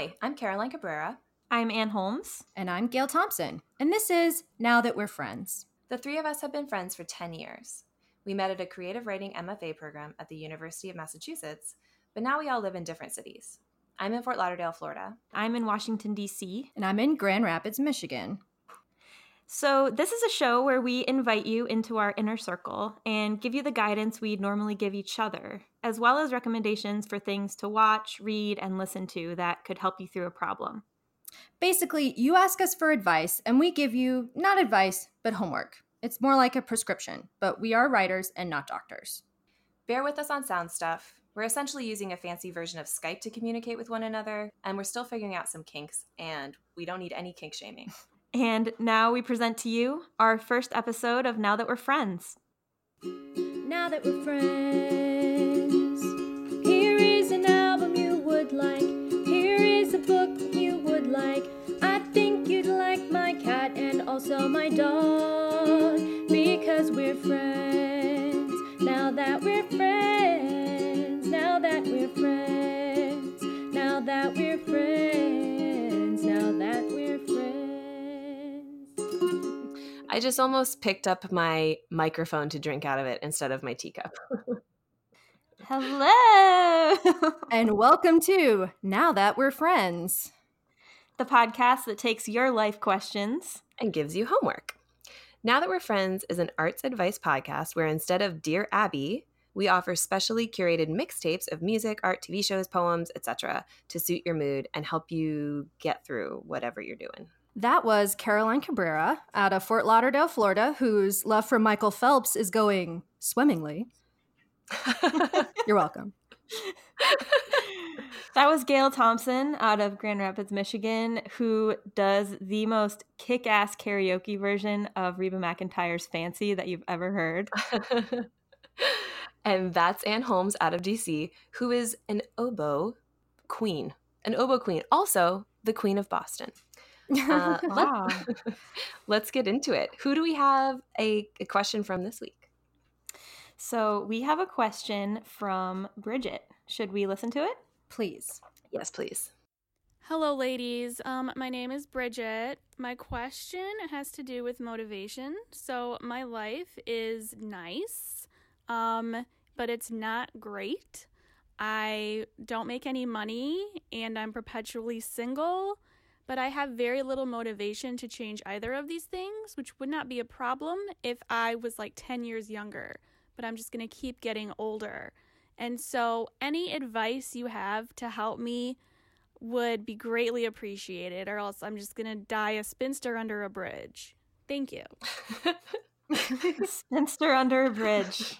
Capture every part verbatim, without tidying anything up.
Hi, I'm Caroline Cabrera. I'm Ann Holmes. And I'm Gail Thompson. And this is Now That We're Friends. The three of us have been friends for ten years. We met at a creative writing M F A program at the University of Massachusetts, but now we all live in different cities. I'm in Fort Lauderdale, Florida. I'm in Washington, D C. And I'm in Grand Rapids, Michigan. So this is a show where we invite you into our inner circle and give you the guidance we normally give each other, as well as recommendations for things to watch, read, and listen to that could help you through a problem. Basically, you ask us for advice, and we give you not advice, but homework. It's more like a prescription, but we are writers and not doctors. Bear with us on sound stuff. We're essentially using a fancy version of Skype to communicate with one another, and we're still figuring out some kinks, and we don't need any kink shaming. And now we present to you our first episode of Now That We're Friends. Now that we're friends, here is an album you would like. Here is a book you would like. I think you'd like my cat and also my dog. Because we're friends, now that we're friends. Now that we're friends, now that we're friends, now that we're friends. I just almost picked up my microphone to drink out of it instead of my teacup. Hello! And welcome to Now That We're Friends, the podcast that takes your life questions and gives you homework. Now That We're Friends is an arts advice podcast where instead of Dear Abby, we offer specially curated mixtapes of music, art, T V shows, poems, et cetera to suit your mood and help you get through whatever you're doing. That was Caroline Cabrera out of Fort Lauderdale, Florida, whose love for Michael Phelps is going swimmingly. You're welcome. That was Gail Thompson out of Grand Rapids, Michigan, who does the most kick-ass karaoke version of Reba McEntire's Fancy that you've ever heard. And that's Ann Holmes out of D C, who is an oboe queen, an oboe queen, also the Queen of Boston. Uh, wow. let's, let's get into it. Who do we have a, a question from this week? So we have a question from Bridget. Should we listen to it? Please. Yes, please. Hello, ladies. Um, my name is Bridget. My question has to do with motivation. So my life is nice, um, but it's not great. I don't make any money, and I'm perpetually single. But I have very little motivation to change either of these things, which would not be a problem if I was like ten years younger. But I'm just going to keep getting older. And so any advice you have to help me would be greatly appreciated, or else I'm just going to die a spinster under a bridge. Thank you. Spinster under a bridge.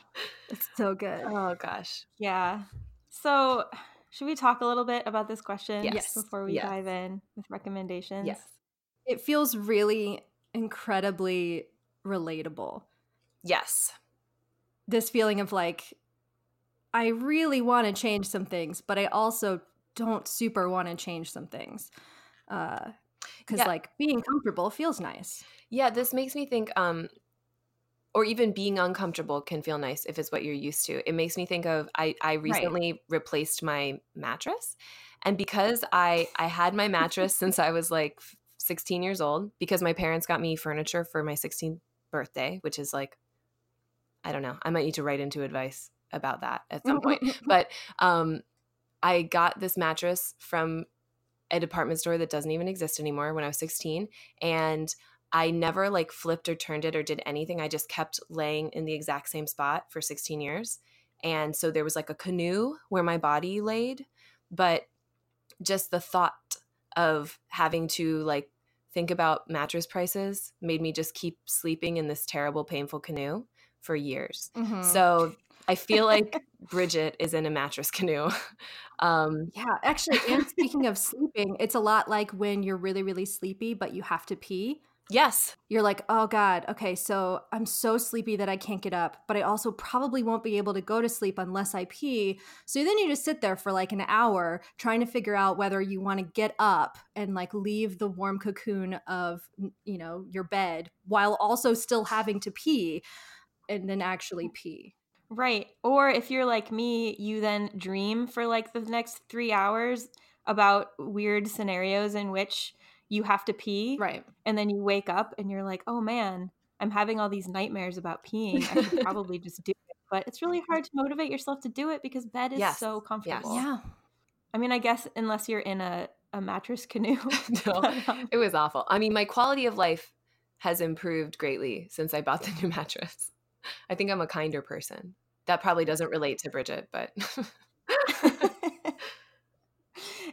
It's so good. Oh, gosh. Yeah. So... should we talk a little bit about this question yes. before we yes. dive in with recommendations? Yes. It feels really incredibly relatable. Yes. This feeling of like, I really want to change some things, but I also don't super want to change some things. Because uh, yeah. like being comfortable feels nice. Yeah, this makes me think, um, or even being uncomfortable can feel nice if it's what you're used to. It makes me think of, I, I recently right. replaced my mattress. And because I, I had my mattress since I was like sixteen years old, because my parents got me furniture for my sixteenth birthday, which is like, I don't know, I might need to write into advice about that at some point. But um, I got this mattress from a department store that doesn't even exist anymore when I was sixteen. And I never like flipped or turned it or did anything. I just kept laying in the exact same spot for sixteen years. And so there was like a canoe where my body laid, but just the thought of having to like think about mattress prices made me just keep sleeping in this terrible, painful canoe for years. Mm-hmm. So I feel like Bridget is in a mattress canoe. Um, yeah, actually, and speaking of sleeping, it's a lot like when you're really, really sleepy, but you have to pee. Yes. You're like, oh, God, okay, so I'm so sleepy that I can't get up, but I also probably won't be able to go to sleep unless I pee. So then you just sit there for like an hour trying to figure out whether you want to get up and like leave the warm cocoon of, you know, your bed while also still having to pee and then actually pee. Right. Or if you're like me, you then dream for like the next three hours about weird scenarios in which you have to pee. Right. And then you wake up and you're like, oh man, I'm having all these nightmares about peeing. I should probably just do it. But it's really hard to motivate yourself to do it because bed is yes. so comfortable. Yes. Yeah. I mean, I guess unless you're in a, a mattress canoe. No, it was awful. I mean, my quality of life has improved greatly since I bought the new mattress. I think I'm a kinder person. That probably doesn't relate to Bridget, but.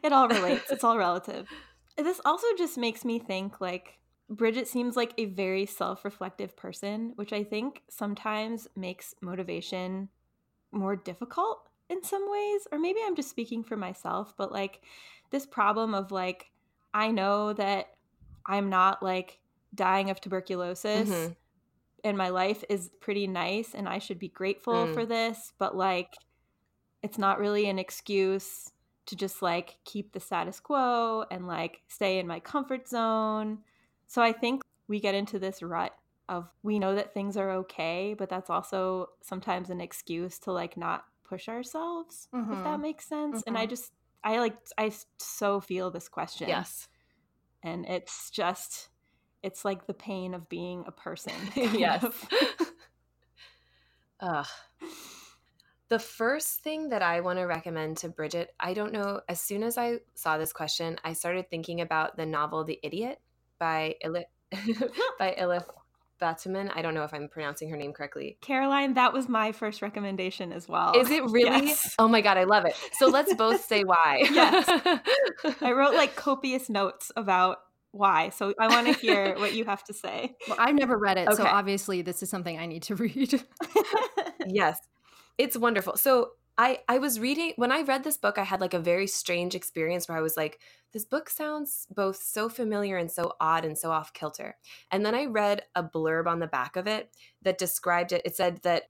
It all relates. It's all relative. This also just makes me think, like, Bridget seems like a very self-reflective person, which I think sometimes makes motivation more difficult in some ways. Or maybe I'm just speaking for myself, but like this problem of like, I know that I'm not like dying of tuberculosis mm-hmm. and my life is pretty nice and I should be grateful mm. for this, but like it's not really an excuse to just like keep the status quo and like stay in my comfort zone. So I think we get into this rut of we know that things are okay, but that's also sometimes an excuse to like not push ourselves, mm-hmm. if that makes sense. Mm-hmm. And I just, I like, I so feel this question. Yes. And it's just, it's like the pain of being a person. Yes. Ugh. The first thing that I want to recommend to Bridget, I don't know, as soon as I saw this question, I started thinking about the novel The Idiot by Ili- by Elif Batuman. I don't know if I'm pronouncing her name correctly. Caroline, that was my first recommendation as well. Is it really? Yes. Oh my God, I love it. So let's both say why. Yes. I wrote like copious notes about why. So I want to hear what you have to say. Well, I've never read it. Okay. So obviously this is something I need to read. Yes. It's wonderful. So I, I was reading – when I read this book, I had like a very strange experience where I was like, this book sounds both so familiar and so odd and so off-kilter. And then I read a blurb on the back of it that described it. It said that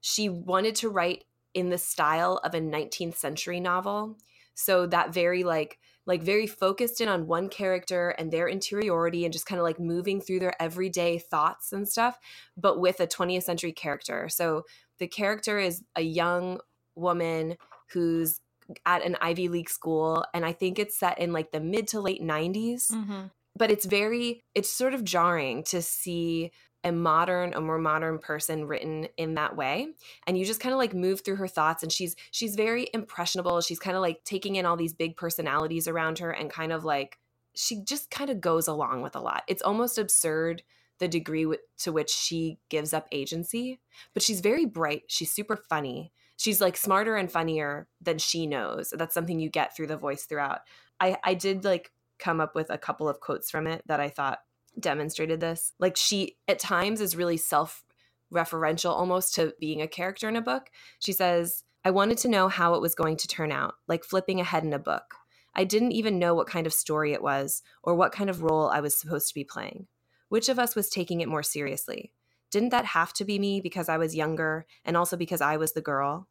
she wanted to write in the style of a nineteenth century novel. So that very like like very focused in on one character and their interiority and just kind of like moving through their everyday thoughts and stuff, but with a twentieth century character. So the character is a young woman who's at an Ivy League school, and I think it's set in like the mid to late nineties. Mm-hmm. But it's very, it's sort of jarring to see a modern, a more modern person written in that way. And you just kind of like move through her thoughts, and she's she's very impressionable. She's kind of like taking in all these big personalities around her, and kind of like she just kind of goes along with a lot. It's almost absurd the degree w- to which she gives up agency. But she's very bright. She's super funny. She's like smarter and funnier than she knows. That's something you get through the voice throughout. I, I did like come up with a couple of quotes from it that I thought demonstrated this. Like she at times is really self-referential almost to being a character in a book. She says, I wanted to know how it was going to turn out, like flipping ahead in a book. I didn't even know what kind of story it was or what kind of role I was supposed to be playing. Which of us was taking it more seriously? Didn't that have to be me because I was younger and also because I was the girl?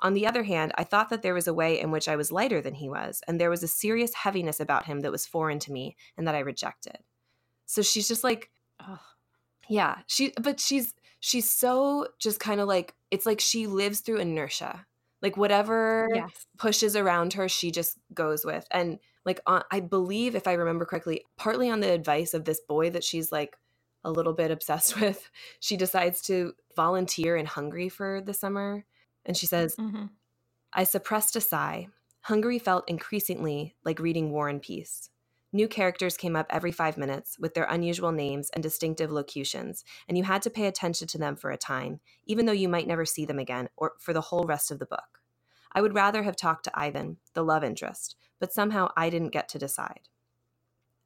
On the other hand, I thought that there was a way in which I was lighter than he was, and there was a serious heaviness about him that was foreign to me and that I rejected. So she's just like, oh, yeah, she, but she's, she's so just kind of like, it's like she lives through inertia. Like whatever yes. pushes around her, she just goes with. And like, on, I believe if I remember correctly, partly on the advice of this boy that she's like, a little bit obsessed with, she decides to volunteer in Hungary for the summer. And she says, mm-hmm. I suppressed a sigh. Hungary felt increasingly like reading War and Peace. New characters came up every five minutes with their unusual names and distinctive locutions, and you had to pay attention to them for a time, even though you might never see them again or for the whole rest of the book. I would rather have talked to Ivan, the love interest, but somehow I didn't get to decide.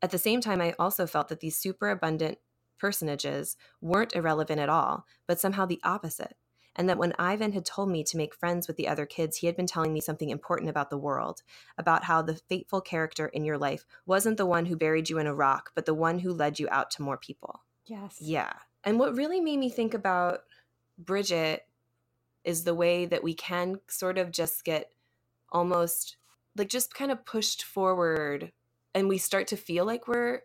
At the same time, I also felt that these superabundant personages weren't irrelevant at all, but somehow the opposite, and that when Ivan had told me to make friends with the other kids, he had been telling me something important about the world, about how the fateful character in your life wasn't the one who buried you in a rock, but the one who led you out to more people. Yes. Yeah. And what really made me think about Bridget is the way that we can sort of just get almost like just kind of pushed forward, and we start to feel like we're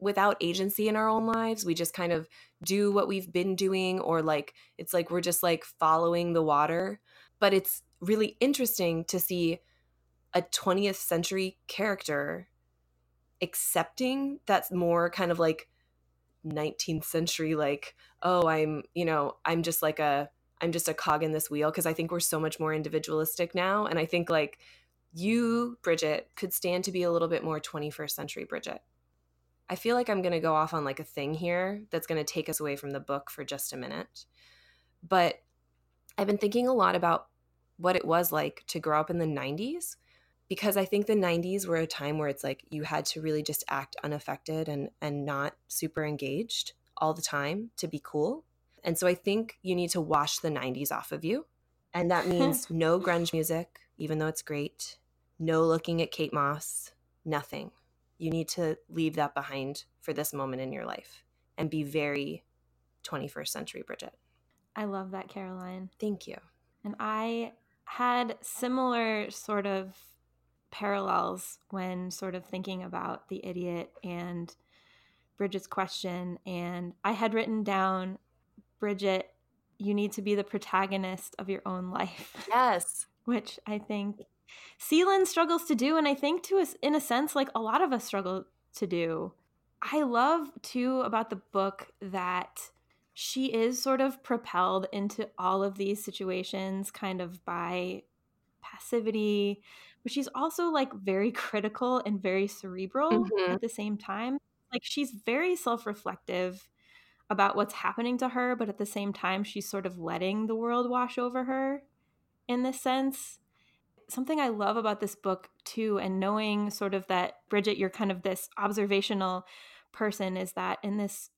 without agency in our own lives. We just kind of do what we've been doing, or like it's like we're just like following the water. But it's really interesting to see a twentieth century character accepting that's more kind of like nineteenth century, like, oh, I'm, you know, I'm just like a, I'm just a cog in this wheel. Cause I think we're so much more individualistic now. And I think like you, Bridget, could stand to be a little bit more twenty-first century Bridget. I feel like I'm going to go off on like a thing here that's going to take us away from the book for just a minute. But I've been thinking a lot about what it was like to grow up in the nineties, because I think the nineties were a time where it's like you had to really just act unaffected and and not super engaged all the time to be cool. And so I think you need to wash the nineties off of you. And that means no grunge music, even though it's great. No looking at Kate Moss, nothing. You need to leave that behind for this moment in your life and be very twenty-first century Bridget. I love that, Caroline. Thank you. And I had similar sort of parallels when sort of thinking about The Idiot and Bridget's question. And I had written down, Bridget, you need to be the protagonist of your own life. Yes. Which I think Celan struggles to do, and I think to us, in a sense, like a lot of us struggle to do. I love too about the book that she is sort of propelled into all of these situations kind of by passivity, but she's also like very critical and very cerebral mm-hmm. at the same time. Like she's very self-reflective about what's happening to her, but at the same time, she's sort of letting the world wash over her in this sense. Something I love about this book too, and knowing sort of that, Bridget, you're kind of this observational person, is that in this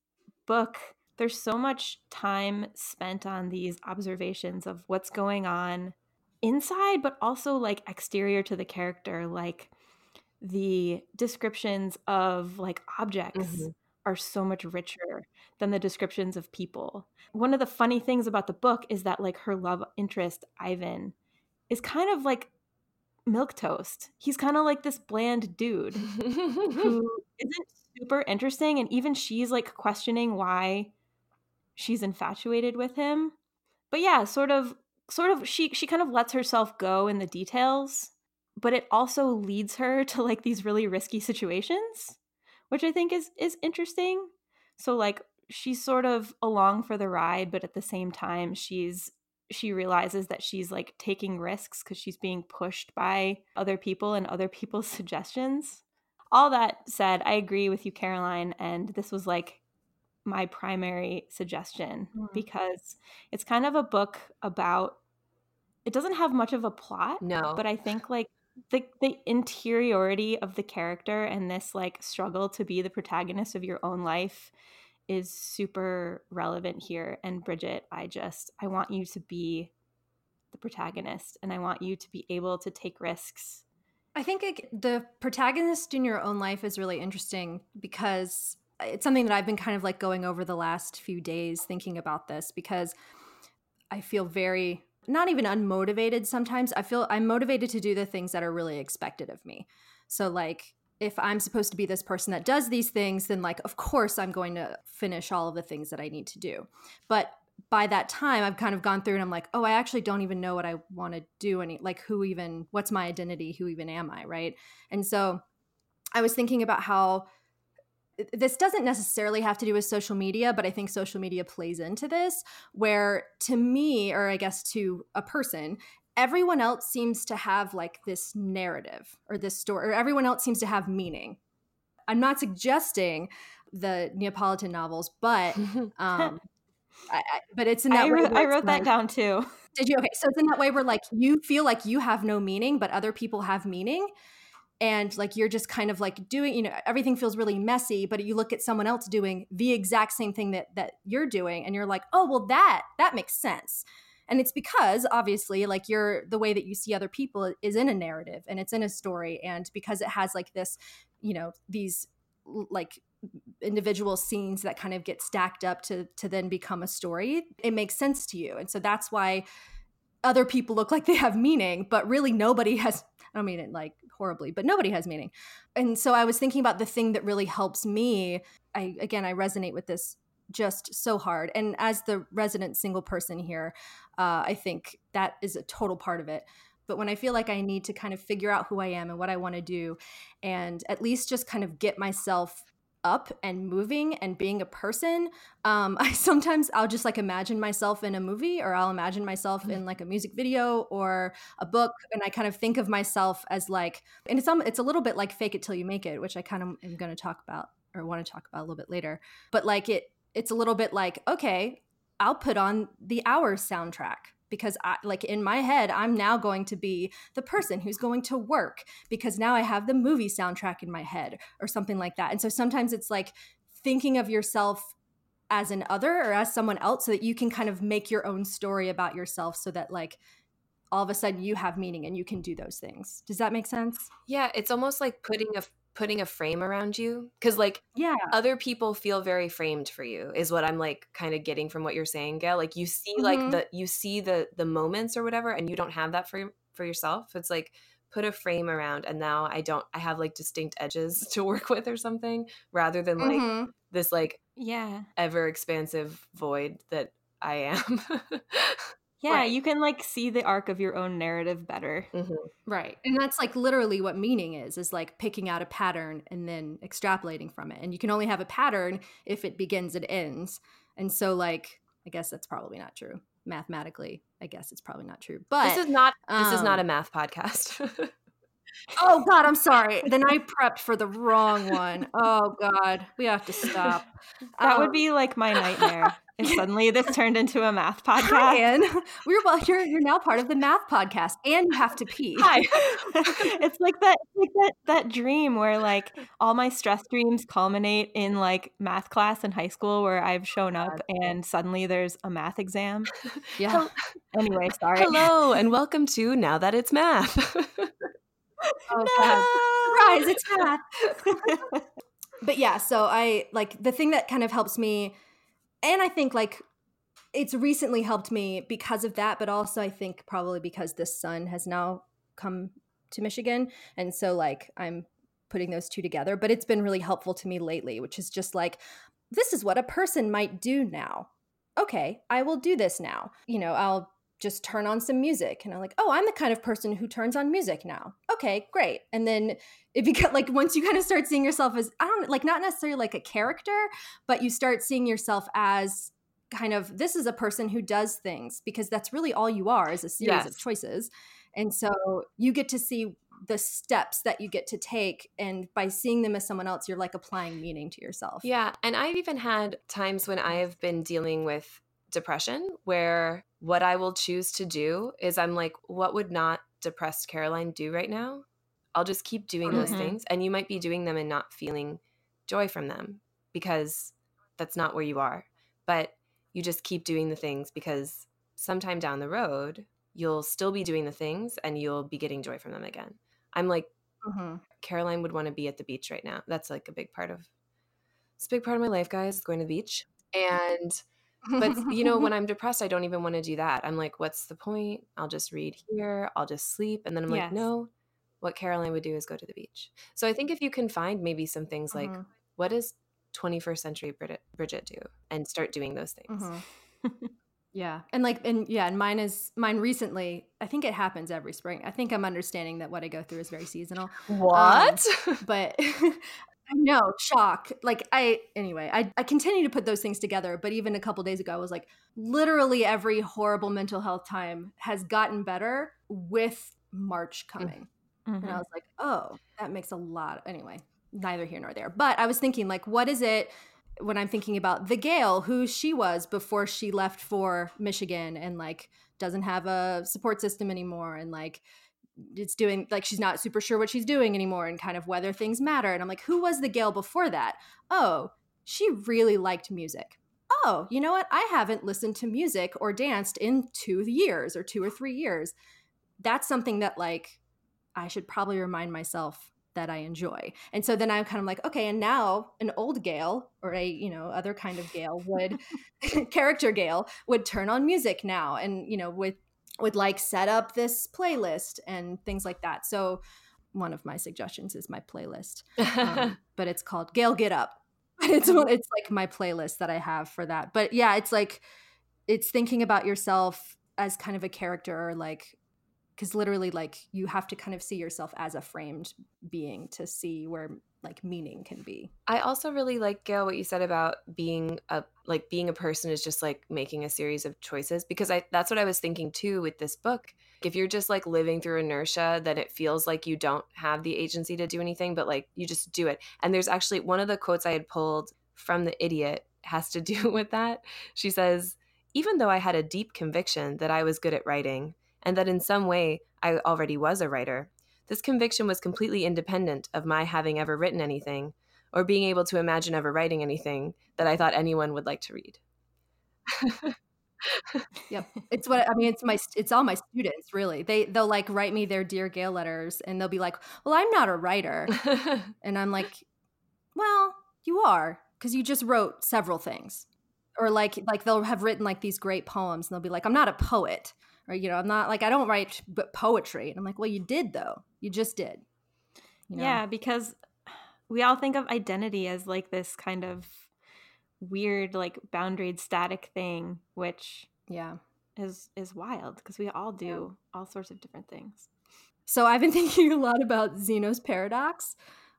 book, there's so much time spent on these observations of what's going on inside, but also like exterior to the character, like the descriptions of like objects mm-hmm. are so much richer than the descriptions of people. One of the funny things about the book is that like her love interest, Ivan, is kind of like milquetoast. He's kind of like this bland dude who isn't super interesting. And even she's like questioning why she's infatuated with him. But yeah, sort of, sort of, she, she kind of lets herself go in the details, but it also leads her to like these really risky situations, which I think is, is interesting. So like she's sort of along for the ride, but at the same time, she's, she realizes that she's like taking risks because she's being pushed by other people and other people's suggestions. All that said, I agree with you, Caroline. And this was like my primary suggestion mm. because it's kind of a book about, it doesn't have much of a plot, no, but I think like the, the interiority of the character and this like struggle to be the protagonist of your own life is super relevant here. And Bridget, I just, I want you to be the protagonist and I want you to be able to take risks. I think it, the protagonist in your own life is really interesting because it's something that I've been kind of like going over the last few days thinking about this, because I feel very, not even unmotivated sometimes. I feel I'm motivated to do the things that are really expected of me. So like, if I'm supposed to be this person that does these things, then like, of course, I'm going to finish all of the things that I need to do. But by that time, I've kind of gone through and I'm like, oh, I actually don't even know what I want to do. Any like who even, what's my identity? Who even am I? Right. And so I was thinking about how this doesn't necessarily have to do with social media, but I think social media plays into this, where to me, or I guess to a person, everyone else seems to have like this narrative or this story, or everyone else seems to have meaning. I'm not suggesting the Neapolitan novels, but um, I, I, but it's in that I way. Wrote, I wrote that like, down too. Did you? Okay. So it's in that way where like you feel like you have no meaning, but other people have meaning. And like you're just kind of like doing, you know, everything feels really messy, but you look at someone else doing the exact same thing that that you're doing and you're like, oh, well, that that makes sense. And it's because obviously like you're, the way that you see other people is in a narrative and it's in a story. And because it has like this, you know, these like individual scenes that kind of get stacked up to, to then become a story, it makes sense to you. And so that's why other people look like they have meaning, but really nobody has, I don't mean it like horribly, but nobody has meaning. And so I was thinking about the thing that really helps me. I, again, I resonate with this just so hard. And as the resident single person here, uh, I think that is a total part of it. but when I feel like I need to kind of figure out who I am and what I want to do and at least just kind of get myself up and moving and being a person, um, I sometimes I'll just like imagine myself in a movie, or I'll imagine myself mm-hmm. in like a music video or a book. And I kind of think of myself as like, and it's, it's a little bit like fake it till you make it, which I kind of am going to talk about or want to talk about a little bit later. But like it, it's a little bit like, okay, I'll put on the Hours soundtrack. Because I, like in my head, I'm now going to be the person who's going to work because now I have the movie soundtrack in my head or something like that. And so sometimes it's like thinking of yourself as an other or as someone else so that you can kind of make your own story about yourself so that like all of a sudden you have meaning and you can do those things. Does that make sense? Yeah. It's almost like putting a putting a frame around you, because like yeah. other people feel very framed for you is what I'm like kind of getting from what you're saying, Gail. Like you see mm-hmm. like the you see the the moments or whatever, and you don't have that for for yourself. It's like put a frame around, and now I don't I have like distinct edges to work with or something, rather than like mm-hmm. this like yeah ever expansive void that I am. Yeah, right. You can like see the arc of your own narrative better. Mm-hmm. Right. And that's like literally what meaning is, is like picking out a pattern and then extrapolating from it. And you can only have a pattern if it begins and ends. And so like, I guess that's probably not true. Mathematically, I guess it's probably not true. But this is not um, this is not a math podcast. Oh God, I'm sorry. Then I prepped for the wrong one. Oh God, we have to stop. That um, would be like my nightmare. And suddenly this turned into a math podcast. Hi, Ann. We're well, you're you're now part of the math podcast, and you have to pee. Hi. It's like that like that that dream where like all my stress dreams culminate in like math class in high school where I've shown up and suddenly there's a math exam. Yeah. Anyway, sorry. Hello and welcome to Now That It's Math. Oh no! God. Surprise, it's math. But yeah, so I like the thing that kind of helps me. And I think like it's recently helped me because of that, but also I think probably because the sun has now come to Michigan. And so like I'm putting those two together, but it's been really helpful to me lately, which is just like, this is what a person might do now. Okay, I will do this now. You know, I'll just turn on some music. And I'm like, oh, I'm the kind of person who turns on music now. Okay, great. And then it becomes like, once you kind of start seeing yourself as, I don't like, not necessarily like a character, but you start seeing yourself as kind of, this is a person who does things, because that's really all you are, is a series yes. of choices. And so you get to see the steps that you get to take. And by seeing them as someone else, you're like applying meaning to yourself. Yeah. And I've even had times when I have been dealing with depression where what I will choose to do is I'm like, what would not depressed Caroline do right now? I'll just keep doing those mm-hmm. things. And you might be doing them and not feeling joy from them because that's not where you are. But you just keep doing the things because sometime down the road, you'll still be doing the things and you'll be getting joy from them again. I'm like, mm-hmm. Caroline would want to be at the beach right now. That's like a big part of, it's a big part of my life, guys, going to the beach. And but, you know, when I'm depressed, I don't even want to do that. I'm like, what's the point? I'll just read here. I'll just sleep. And then I'm yes. like, no, what Caroline would do is go to the beach. So I think if you can find maybe some things mm-hmm. like, what does twenty-first century Bridget, Bridget do? And start doing those things. Mm-hmm. Yeah. And like, and yeah, and mine is, mine recently, I think it happens every spring. I think I'm understanding that what I go through is very seasonal. What? Um, but I know, shock. Like I, anyway, I, I continue to put those things together. But even a couple of days ago, I was like, literally every horrible mental health time has gotten better with March coming. Mm-hmm. And I was like, oh, that makes a lot. Anyway, neither here nor there. But I was thinking like, what is it when I'm thinking about the Gail, who she was before she left for Michigan and like doesn't have a support system anymore and like it's doing like she's not super sure what she's doing anymore and kind of whether things matter. And I'm like, who was the Gail before that? Oh, she really liked music. Oh, you know what? I haven't listened to music or danced in two years or two or three years. That's something that like I should probably remind myself that I enjoy. And so then I'm kind of like, okay, and now an old Gail or a, you know, other kind of Gail would character Gail would turn on music now and, you know, with would like set up this playlist and things like that. So one of my suggestions is my playlist, um, but it's called Gail Get Up. It's it's like my playlist that I have for that. But yeah, it's like, it's thinking about yourself as kind of a character, or like because literally, like, you have to kind of see yourself as a framed being to see where, like, meaning can be. I also really like, Gail, what you said about being a, like, being a person is just, like, making a series of choices, because I that's what I was thinking, too, with this book. If you're just, like, living through inertia, then it feels like you don't have the agency to do anything, but, like, you just do it. And there's actually one of the quotes I had pulled from The Idiot has to do with that. She says, "Even though I had a deep conviction that I was good at writing, and that in some way I already was a writer, this conviction was completely independent of my having ever written anything or being able to imagine ever writing anything that I thought anyone would like to read." Yep. It's what, I mean, it's my, it's all my students, really. They, they'll like write me their Dear Gail letters and they'll be like, "Well, I'm not a writer." And I'm like, "Well, you are, because you just wrote several things." Or like, like they'll have written like these great poems and they'll be like, "I'm not a poet." Or, you know, "I'm not, like, I don't write poetry." And I'm like, "Well, you did, though. You just did." You know? Yeah, because we all think of identity as, like, this kind of weird, like, boundaried, static thing, which yeah is is wild, because we all do yeah. all sorts of different things. So I've been thinking a lot about Zeno's paradox,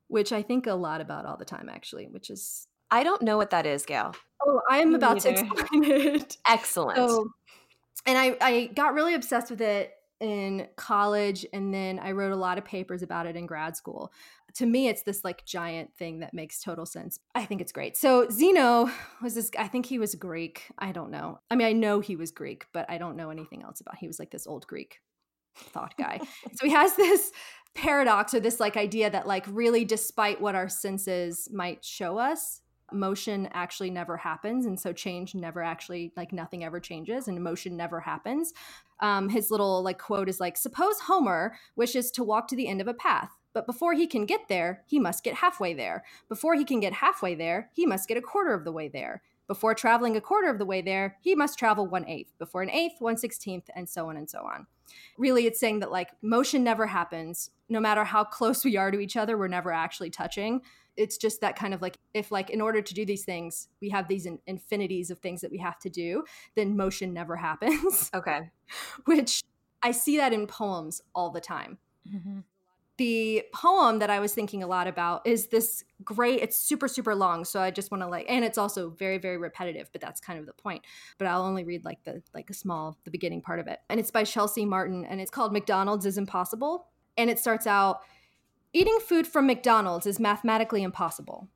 which I think a lot about all the time, actually, which is... I don't know what that is, Gail. Oh, I am Me about either. to explain it. Excellent. So, And I, I got really obsessed with it in college, and then I wrote a lot of papers about it in grad school. To me, it's this like giant thing that makes total sense. I think it's great. So Zeno was this, I think he was Greek. I don't know. I mean, I know he was Greek, but I don't know anything else about him. He was like this old Greek thought guy. So he has this paradox, or this like idea that like really, despite what our senses might show us, motion actually never happens. And so change never actually, like nothing ever changes and motion never happens. Um, his little like quote is like, "Suppose Homer wishes to walk to the end of a path, but before he can get there, he must get halfway there. Before he can get halfway there, he must get a quarter of the way there. Before traveling a quarter of the way there, he must travel one eighth, before an eighth, one sixteenth, and so on and so on." Really, it's saying that like motion never happens. No matter how close we are to each other, we're never actually touching. It's just that kind of like, if like in order to do these things, we have these in- infinities of things that we have to do, then motion never happens. Okay. Which I see that in poems all the time. Mm-hmm. The poem that I was thinking a lot about is this great, it's super, super long. So I just want to like, and it's also very, very repetitive, but that's kind of the point. But I'll only read like the, like a small, the beginning part of it. And it's by Chelsea Martin, and it's called "McDonald's is Impossible." And it starts out, "Eating food from McDonald's is mathematically impossible,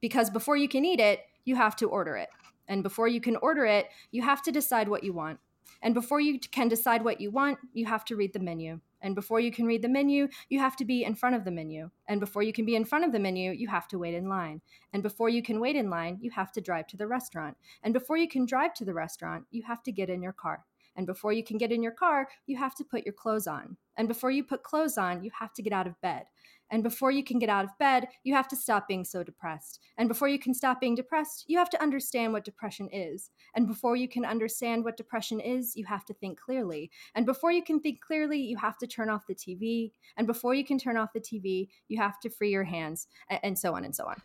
because before you can eat it, you have to order it. And before you can order it, you have to decide what you want. And before you can decide what you want, you have to read the menu. And before you can read the menu, you have to be in front of the menu. And before you can be in front of the menu, you have to wait in line. And before you can wait in line, you have to drive to the restaurant. And before you can drive to the restaurant, you have to get in your car. And before you can get in your car, you have to put your clothes on. And before you put clothes on, you have to get out of bed. And before you can get out of bed, you have to stop being so depressed. And before you can stop being depressed, you have to understand what depression is. And before you can understand what depression is, you have to think clearly. And before you can think clearly, you have to turn off the T V. And before you can turn off the T V, you have to free your hands," and so on and so on.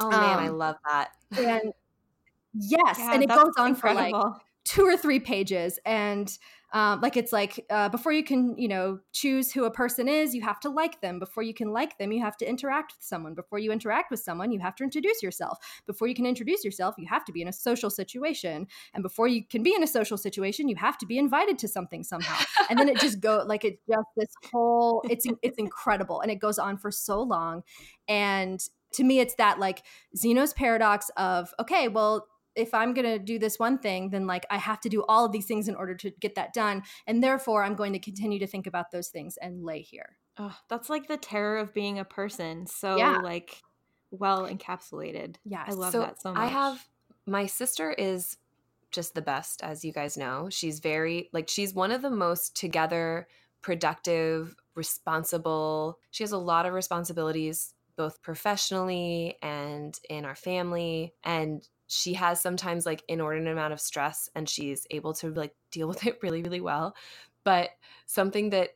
Oh, man, um, I love that. And yes, yeah, and it goes on incredible. for like two or three pages. And Um, like it's like uh, before you can, you know, choose who a person is, you have to like them. Before you can like them, you have to interact with someone. Before you interact with someone, you have to introduce yourself. Before you can introduce yourself, you have to be in a social situation. And before you can be in a social situation, you have to be invited to something somehow. And then it just go like it's just this whole it's it's incredible, and it goes on for so long. And to me, it's that like Zeno's paradox of, okay, well, if I'm going to do this one thing, then like I have to do all of these things in order to get that done. And therefore I'm going to continue to think about those things and lay here. Oh, that's like the terror of being a person. So yeah. like well encapsulated. Yeah. I love so that so much. I have, my sister is just the best, as you guys know. She's very like, she's one of the most together, productive, responsible. She has a lot of responsibilities, both professionally and in our family. And she has sometimes like inordinate amount of stress, and she's able to like deal with it really, really well. But something that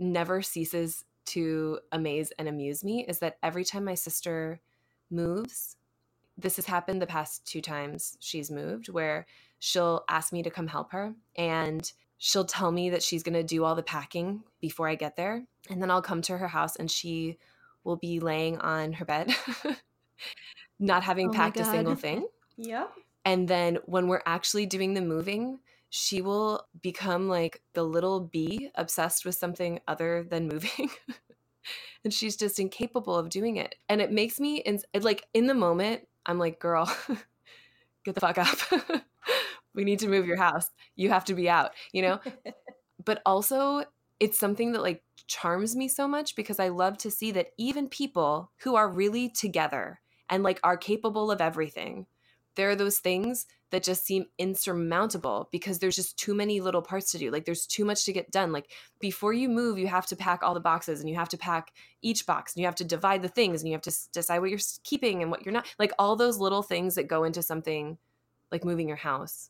never ceases to amaze and amuse me is that every time my sister moves, this has happened the past two times she's moved, where she'll ask me to come help her. And she'll tell me that she's going to do all the packing before I get there. And then I'll come to her house and she will be laying on her bed, not having oh packed a single thing. Yep. And then when we're actually doing the moving, she will become like the little bee obsessed with something other than moving. And she's just incapable of doing it. And it makes me, in, like, in the moment, I'm like, girl, get the fuck up. We need to move your house. You have to be out, you know? But also it's something that like charms me so much because I love to see that even people who are really together and like are capable of everything, there are those things that just seem insurmountable because there's just too many little parts to do. Like there's too much to get done. Like before you move, you have to pack all the boxes and you have to pack each box and you have to divide the things and you have to decide what you're keeping and what you're not. Like all those little things that go into something like moving your house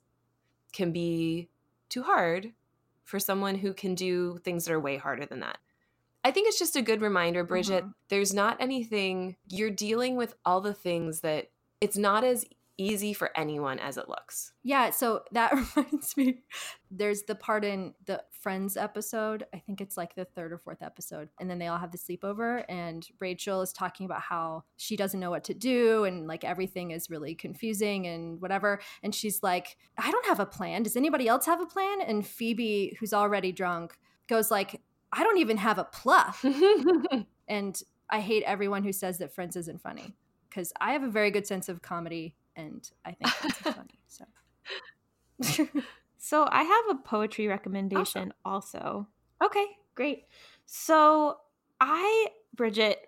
can be too hard for someone who can do things that are way harder than that. I think it's just a good reminder, Bridget, mm-hmm. There's not anything, you're dealing with all the things that it's not as easy for anyone as it looks. Yeah, so that reminds me, there's the part in the Friends episode, I think it's like the third or fourth episode, and then they all have the sleepover and Rachel is talking about how she doesn't know what to do and like everything is really confusing and whatever, and she's like, I don't have a plan. Does anybody else have a plan? And Phoebe, who's already drunk, goes like, I don't even have a pluff. And I hate everyone who says that Friends isn't funny because I have a very good sense of comedy. And I think that's funny. So. So I have a poetry recommendation awesome. Also. Okay, great. So I, Bridget,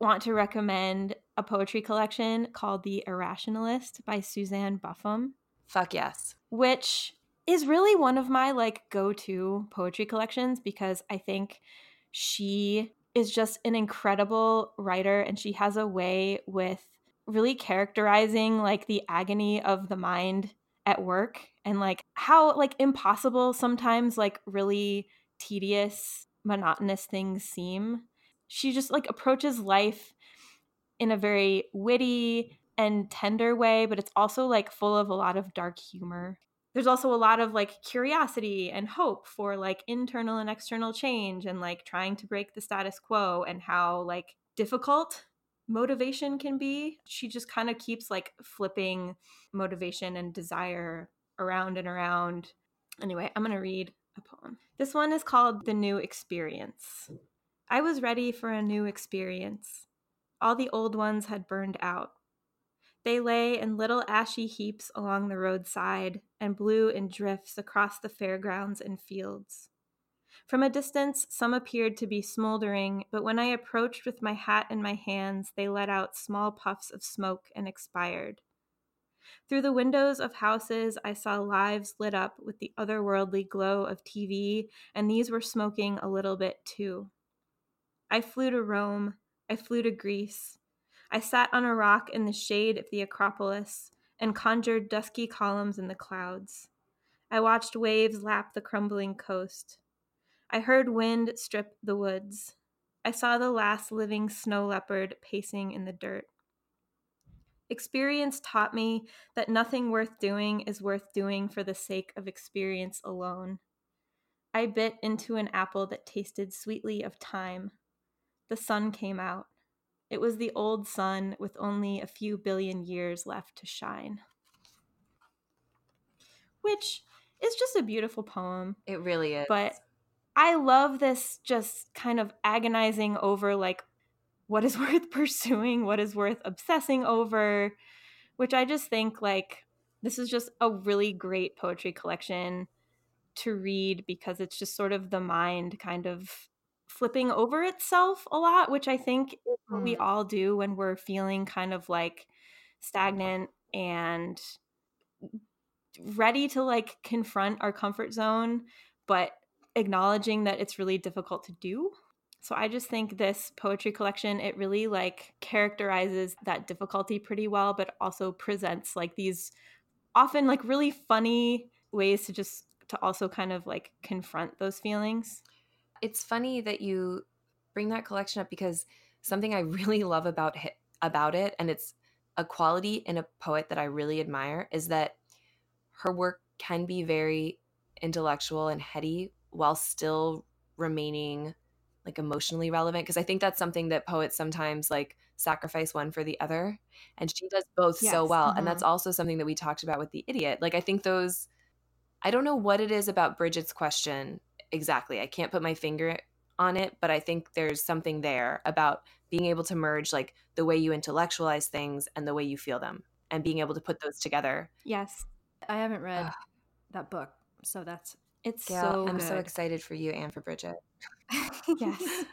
want to recommend a poetry collection called The Irrationalist by Suzanne Buffum. Fuck yes. Which is really one of my like go-to poetry collections because I think she is just an incredible writer and she has a way with really characterizing like the agony of the mind at work and like how like impossible sometimes like really tedious, monotonous things seem. She just like approaches life in a very witty and tender way, but it's also like full of a lot of dark humor. There's also a lot of like curiosity and hope for like internal and external change and like trying to break the status quo and how like difficult motivation can be. She just kind of keeps like flipping motivation and desire around and around. Anyway, I'm going to read a poem. This one is called The New Experience. I was ready for a new experience. All the old ones had burned out. They lay in little ashy heaps along the roadside and blew in drifts across the fairgrounds and fields. From a distance, some appeared to be smoldering, but when I approached with my hat in my hands, they let out small puffs of smoke and expired. Through the windows of houses, I saw lives lit up with the otherworldly glow of T V, and these were smoking a little bit too. I flew to Rome. I flew to Greece. I sat on a rock in the shade of the Acropolis and conjured dusky columns in the clouds. I watched waves lap the crumbling coast. I heard wind strip the woods. I saw the last living snow leopard pacing in the dirt. Experience taught me that nothing worth doing is worth doing for the sake of experience alone. I bit into an apple that tasted sweetly of time. The sun came out. It was the old sun with only a few billion years left to shine. Which is just a beautiful poem. It really is. But I love this just kind of agonizing over like what is worth pursuing, what is worth obsessing over, which I just think like this is just a really great poetry collection to read because it's just sort of the mind kind of flipping over itself a lot, which I think mm. we all do when we're feeling kind of like stagnant and ready to like confront our comfort zone, but acknowledging that it's really difficult to do. So I just think this poetry collection, it really like characterizes that difficulty pretty well, but also presents like these often like really funny ways to just to also kind of like confront those feelings. It's funny that you bring that collection up because something I really love about about it, and it's a quality in a poet that I really admire, is that her work can be very intellectual and heady while still remaining like emotionally relevant. Because I think that's something that poets sometimes like sacrifice one for the other. And she does both yes. so well. Mm-hmm. And that's also something that we talked about with The Idiot. Like I think those, I don't know what it is about Bridget's question exactly. I can't put my finger on it, but I think there's something there about being able to merge like the way you intellectualize things and the way you feel them and being able to put those together. Yes. I haven't read Ugh. that book. So that's, it's Gail, so I'm good. So excited for you and for Bridget. Yes.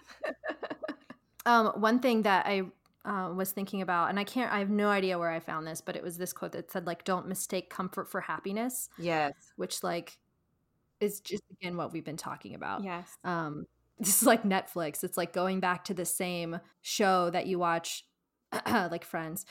um, one thing that I uh, was thinking about, and I can't, I have no idea where I found this, but it was this quote that said like, don't mistake comfort for happiness. Yes. Which like is just, again, what we've been talking about. Yes. Um, this is like Netflix. It's like going back to the same show that you watch, like Friends,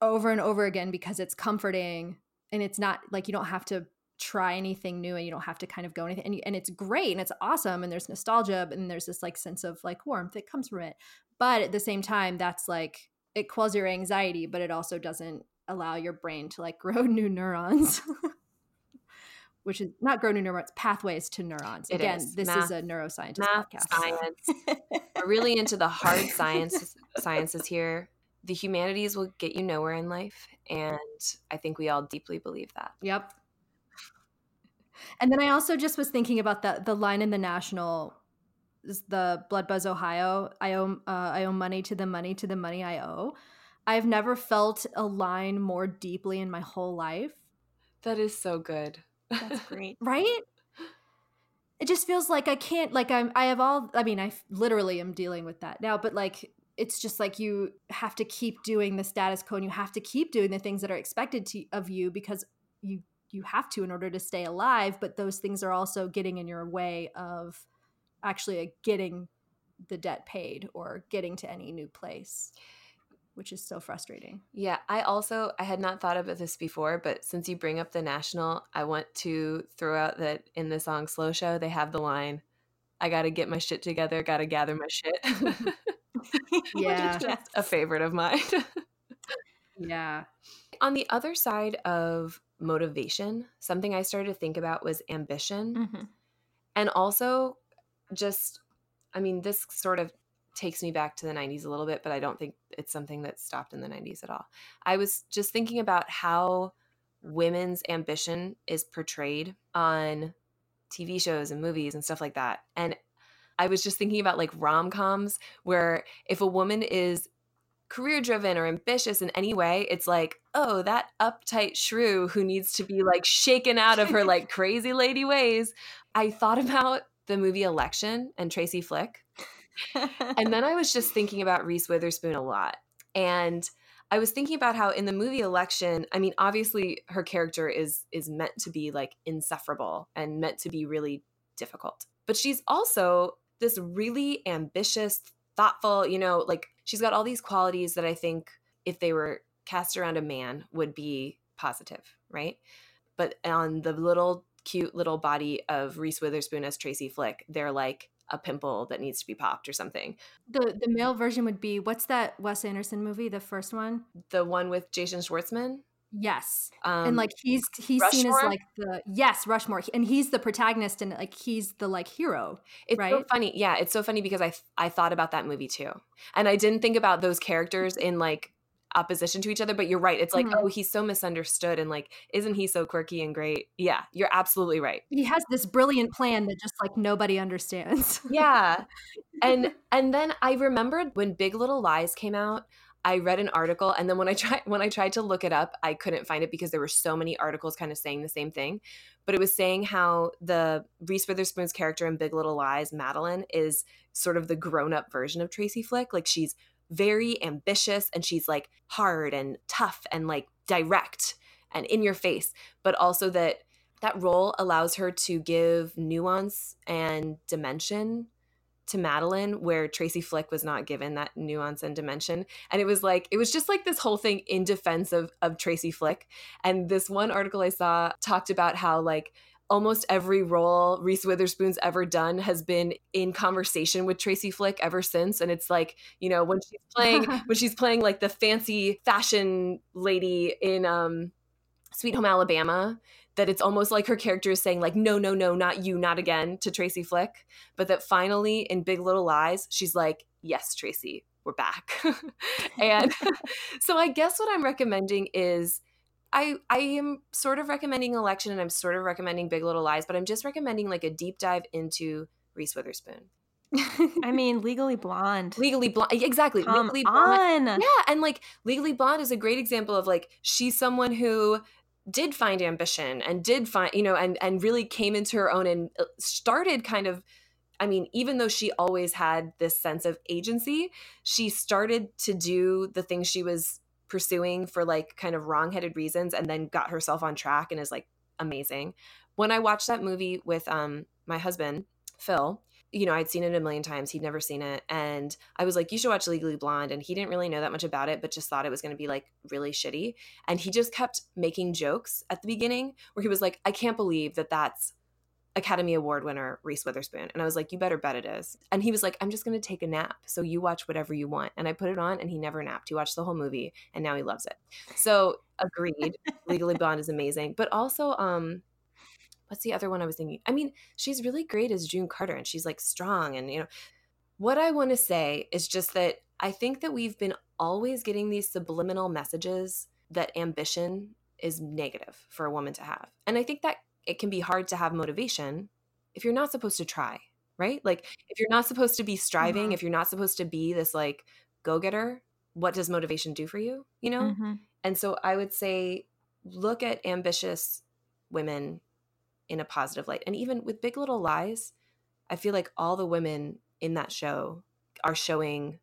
over and over again because it's comforting and it's not like you don't have to try anything new and you don't have to kind of go anything and, you, and it's great and it's awesome and there's nostalgia and there's this like sense of like warmth that comes from it, but at the same time that's like it quells your anxiety but it also doesn't allow your brain to like grow new neurons which is not grow new neurons pathways to neurons. It again is. This math, is a neuroscientist math, podcast science. We're really into the hard science sciences here. The humanities will get you nowhere in life, and I think we all deeply believe that. Yep. And then I also just was thinking about the the line in The National, is the Blood Buzz Ohio, I owe uh, I owe money to the money to the money I owe. I've never felt a line more deeply in my whole life. That is so good. That's great. Right? It just feels like I can't, like I'm, I have all, I mean, I literally am dealing with that now, but like, it's just like you have to keep doing the status quo and you have to keep doing the things that are expected to, of you because you you have to in order to stay alive, but those things are also getting in your way of actually getting the debt paid or getting to any new place, which is so frustrating. Yeah. I also, I had not thought about this before, but since you bring up The National, I want to throw out that in the song Slow Show, they have the line, I got to get my shit together. Got to gather my shit. Yeah. Which is just a favorite of mine. Yeah. On the other side of motivation, something I started to think about was ambition. Mm-hmm. And also just, I mean, this sort of takes me back to the nineties a little bit, but I don't think it's something that stopped in the nineties at all. I was just thinking about how women's ambition is portrayed on T V shows and movies and stuff like that. And I was just thinking about like rom-coms where if a woman is career driven or ambitious in any way, it's like, oh, that uptight shrew who needs to be like shaken out of her like crazy lady ways. I thought about the movie Election and Tracy Flick. And then I was just thinking about Reese Witherspoon a lot. And I was thinking about how in the movie Election, I mean, obviously her character is is meant to be like insufferable and meant to be really difficult. But she's also this really ambitious, thoughtful, you know, like she's got all these qualities that I think if they were cast around a man would be positive, right? But on the little cute little body of Reese Witherspoon as Tracy Flick, they're like a pimple that needs to be popped or something. The the male version would be, what's that Wes Anderson movie, the first one? The one with Jason Schwartzman? Yes. Um, and like he's he's Rushmore? Seen as like the yes, Rushmore. And he's the protagonist and like he's the like hero. It's right? So funny. Yeah, it's so funny because I I thought about that movie too. And I didn't think about those characters in like opposition to each other, but you're right. It's like, mm-hmm. Oh, he's so misunderstood and like isn't he so quirky and great? Yeah, you're absolutely right. He has this brilliant plan that just like nobody understands. Yeah. And and then I remembered when Big Little Lies came out, I read an article, and then when I tried when I tried to look it up, I couldn't find it because there were so many articles kind of saying the same thing. But it was saying how the Reese Witherspoon's character in Big Little Lies, Madeline, is sort of the grown-up version of Tracy Flick. Like she's very ambitious, and she's like hard and tough and like direct and in your face. But also that that role allows her to give nuance and dimension to Madeline, where Tracy Flick was not given that nuance and dimension. And it was like, it was just like this whole thing in defense of, of Tracy Flick. And this one article I saw talked about how like almost every role Reese Witherspoon's ever done has been in conversation with Tracy Flick ever since. And it's like, you know, when she's playing, when she's playing like the fancy fashion lady in um, Sweet Home Alabama, that it's almost like her character is saying, like, no, no, no, not you, not again, to Tracy Flick. But that finally in Big Little Lies, she's like, yes, Tracy, we're back. And so I guess what I'm recommending is I I am sort of recommending Election and I'm sort of recommending Big Little Lies, but I'm just recommending like a deep dive into Reese Witherspoon. I mean, Legally Blonde. Legally Blonde. Exactly. Come Legally Blonde. On. Yeah. And like Legally Blonde is a great example of like, she's someone who did find ambition and did find, you know, and, and really came into her own and started kind of, I mean, even though she always had this sense of agency, she started to do the things she was pursuing for like kind of wrongheaded reasons and then got herself on track and is like amazing. When I watched that movie with um my husband, Phil, you know, I'd seen it a million times. He'd never seen it. And I was like, you should watch Legally Blonde. And he didn't really know that much about it, but just thought it was going to be like really shitty. And he just kept making jokes at the beginning where he was like, I can't believe that that's Academy Award winner Reese Witherspoon. And I was like, you better bet it is. And he was like, I'm just going to take a nap. So you watch whatever you want. And I put it on and he never napped. He watched the whole movie and now he loves it. So agreed. Legally Blonde is amazing. But also, um, what's the other one I was thinking? I mean, she's really great as June Carter and she's like strong. And, you know, what I want to say is just that I think that we've been always getting these subliminal messages that ambition is negative for a woman to have. And I think that it can be hard to have motivation if you're not supposed to try, right? Like if you're not supposed to be striving, mm-hmm. if you're not supposed to be this like go-getter, what does motivation do for you? You know? Mm-hmm. And so I would say, look at ambitious women in a positive light. And even with Big Little Lies, I feel like all the women in that show are showing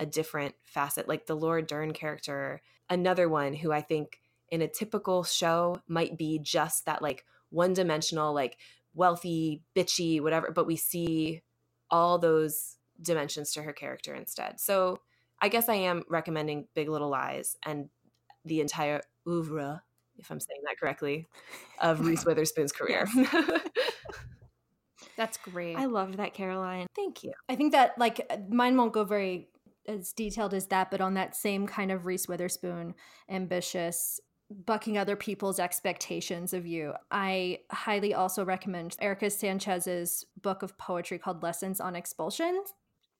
a different facet, like the Laura Dern character, another one who I think in a typical show might be just that like one-dimensional, like wealthy, bitchy, whatever, but we see all those dimensions to her character instead. So I guess I am recommending Big Little Lies and the entire oeuvre, if I'm saying that correctly, of Reese Witherspoon's career. That's great. I loved that, Caroline. Thank you. I think that like mine won't go very as detailed as that, but on that same kind of Reese Witherspoon, ambitious, bucking other people's expectations of you, I highly also recommend Erica Sanchez's book of poetry called Lessons on Expulsion.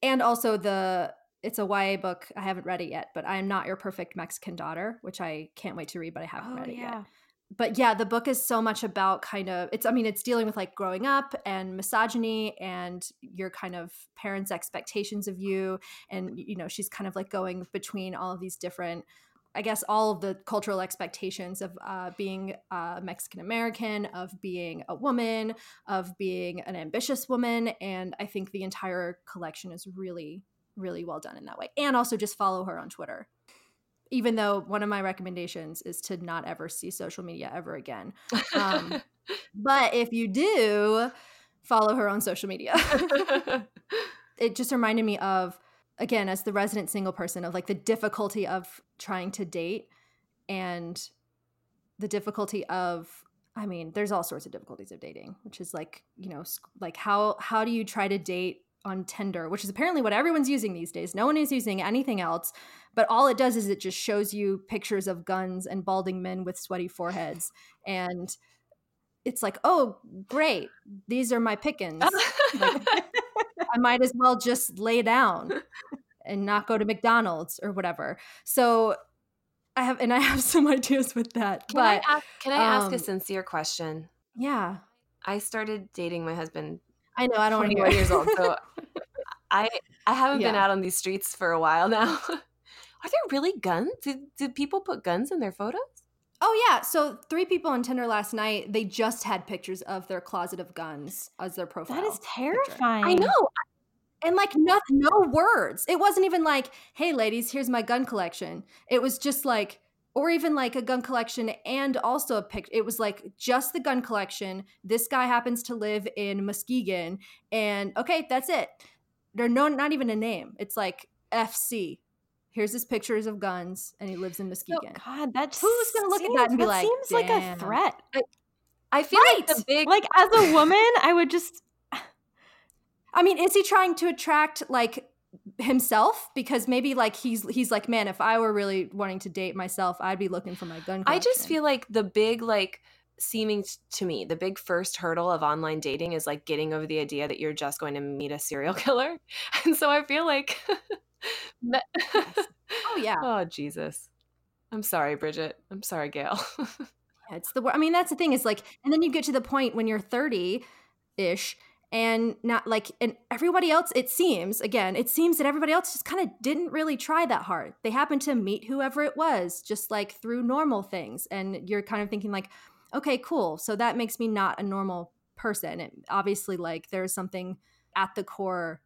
And also the It's a Y A book. I haven't read it yet, but I'm Not Your Perfect Mexican Daughter, which I can't wait to read, but I haven't oh, read it yeah. yet. But yeah, the book is so much about kind of, it's, I mean, it's dealing with like growing up and misogyny and your kind of parents' expectations of you. And, you know, she's kind of like going between all of these different, I guess, all of the cultural expectations of uh, being uh, Mexican-American, of being a woman, of being an ambitious woman. And I think the entire collection is really really well done in that way. And also just follow her on Twitter. Even though one of my recommendations is to not ever see social media ever again. Um, but if you do, follow her on social media. It just reminded me of, again, as the resident single person, of like the difficulty of trying to date and the difficulty of, I mean, there's all sorts of difficulties of dating, which is like, you know, like how how do you try to date on Tinder, which is apparently what everyone's using these days. No one is using anything else, but all it does is it just shows you pictures of guns and balding men with sweaty foreheads. And it's like, oh, great. These are my pickings. Like, I might as well just lay down and not go to McDonald's or whatever. So I have, and I have some ideas with that. Can but, I ask, can I um, ask a sincere question? Yeah. I started dating my husband I know, I don't want to be twenty-one years old, so I I haven't yeah. been out on these streets for a while now. Are there really guns? Do, do people put guns in their photos? Oh, yeah. So three people on Tinder last night, they just had pictures of their closet of guns as their profile. That is terrifying. Picture. I know. And like no, no words. It wasn't even like, hey, ladies, here's my gun collection. It was just like, or even like a gun collection and also a picture. It was like just the gun collection. This guy happens to live in Muskegon. And okay, that's it. They're no, not even a name. It's like F C. Here's his pictures of guns and he lives in Muskegon. Oh God, that's who's going to look seems, at that and be that like, seems like a threat. I, I feel right. like the big. Like as a woman, I would just. I mean, is he trying to attract like himself? Because maybe like he's he's like, man, if I were really wanting to date myself, I'd be looking for my gun collection. I just feel like the big like seeming to me, the big first hurdle of online dating is like getting over the idea that you're just going to meet a serial killer. And so I feel like, that... yes. Oh yeah. Oh Jesus. I'm sorry, Bridget. I'm sorry, Gail. Yeah, it's the wor- I mean, that's the thing is like, and then you get to the point when you're thirty-ish and not like, and everybody else, it seems, again, it seems that everybody else just kind of didn't really try that hard. They happened to meet whoever it was just like through normal things. And you're kind of thinking like, okay, cool. So that makes me not a normal person. It, obviously, like there's something at the core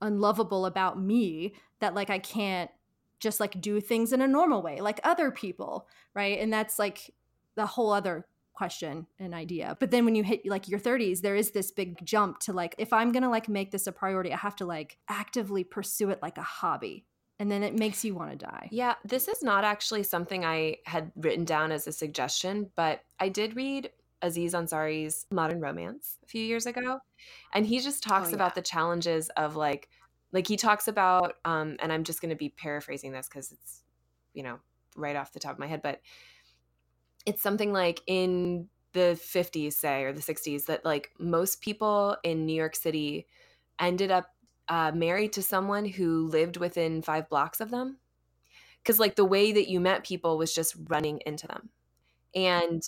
unlovable about me that like I can't just like do things in a normal way like other people, right? And that's like the whole other question and idea. But then when you hit like your thirties, there is this big jump to like, if I'm going to like make this a priority, I have to like actively pursue it like a hobby. And then it makes you want to die. Yeah, this is not actually something I had written down as a suggestion, but I did read Aziz Ansari's Modern Romance a few years ago. And he just talks oh, yeah. about the challenges of like, like he talks about, um, and I'm just going to be paraphrasing this because it's, you know, right off the top of my head, but it's something like in the fifties, say, or the sixties, that like most people in New York City ended up Uh, married to someone who lived within five blocks of them, because like the way that you met people was just running into them, and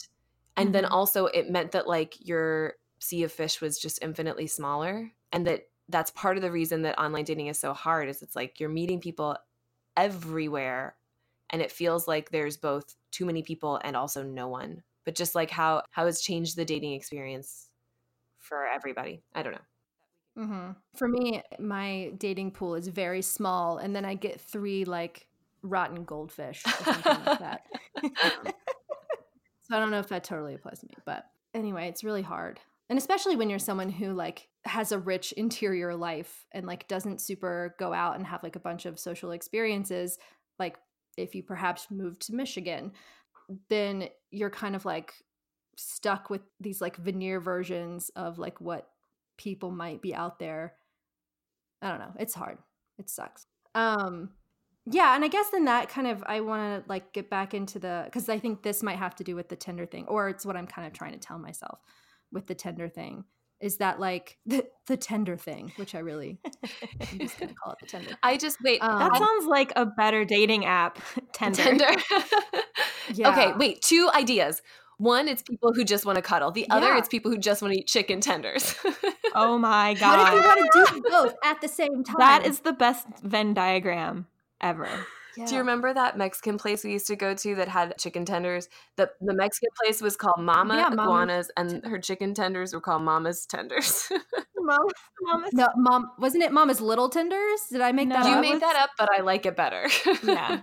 and mm-hmm. then also it meant that like your sea of fish was just infinitely smaller, and that that's part of the reason that online dating is so hard is it's like you're meeting people everywhere, and it feels like there's both too many people and also no one. But just like how how it's changed the dating experience for everybody. I don't know. Mm-hmm. For me, my dating pool is very small, and then I get three like rotten goldfish or something like that. So I don't know if that totally applies to me, but anyway, it's really hard. And especially when you're someone who like has a rich interior life and like doesn't super go out and have like a bunch of social experiences, like if you perhaps moved to Michigan, then you're kind of like stuck with these like veneer versions of like what people might be out there. I don't know. It's hard. It sucks. Um, yeah. And I guess then that kind of, I want to like get back into the, cause I think this might have to do with the Tinder thing, or it's what I'm kind of trying to tell myself with the Tinder thing is that like the, the Tinder thing, which I really, I'm just going to call it the Tinder. I just wait. Um, that sounds like a better dating app. Tinder. Tinder. Yeah. Okay. Wait, two ideas. One, it's people who just want to cuddle. The yeah. other, it's people who just want to eat chicken tenders. Oh my God. What if you want to do both at the same time? That is the best Venn diagram ever. Yeah. Do you remember that Mexican place we used to go to that had chicken tenders? The the Mexican place was called Mama yeah, Iguanas, Mama's. And her chicken tenders were called Mama's Tenders. Mama's, Mama's. No, Mom, wasn't it Mama's Little Tenders? Did I make no, that you up? You made that up, but I like it better. Yeah.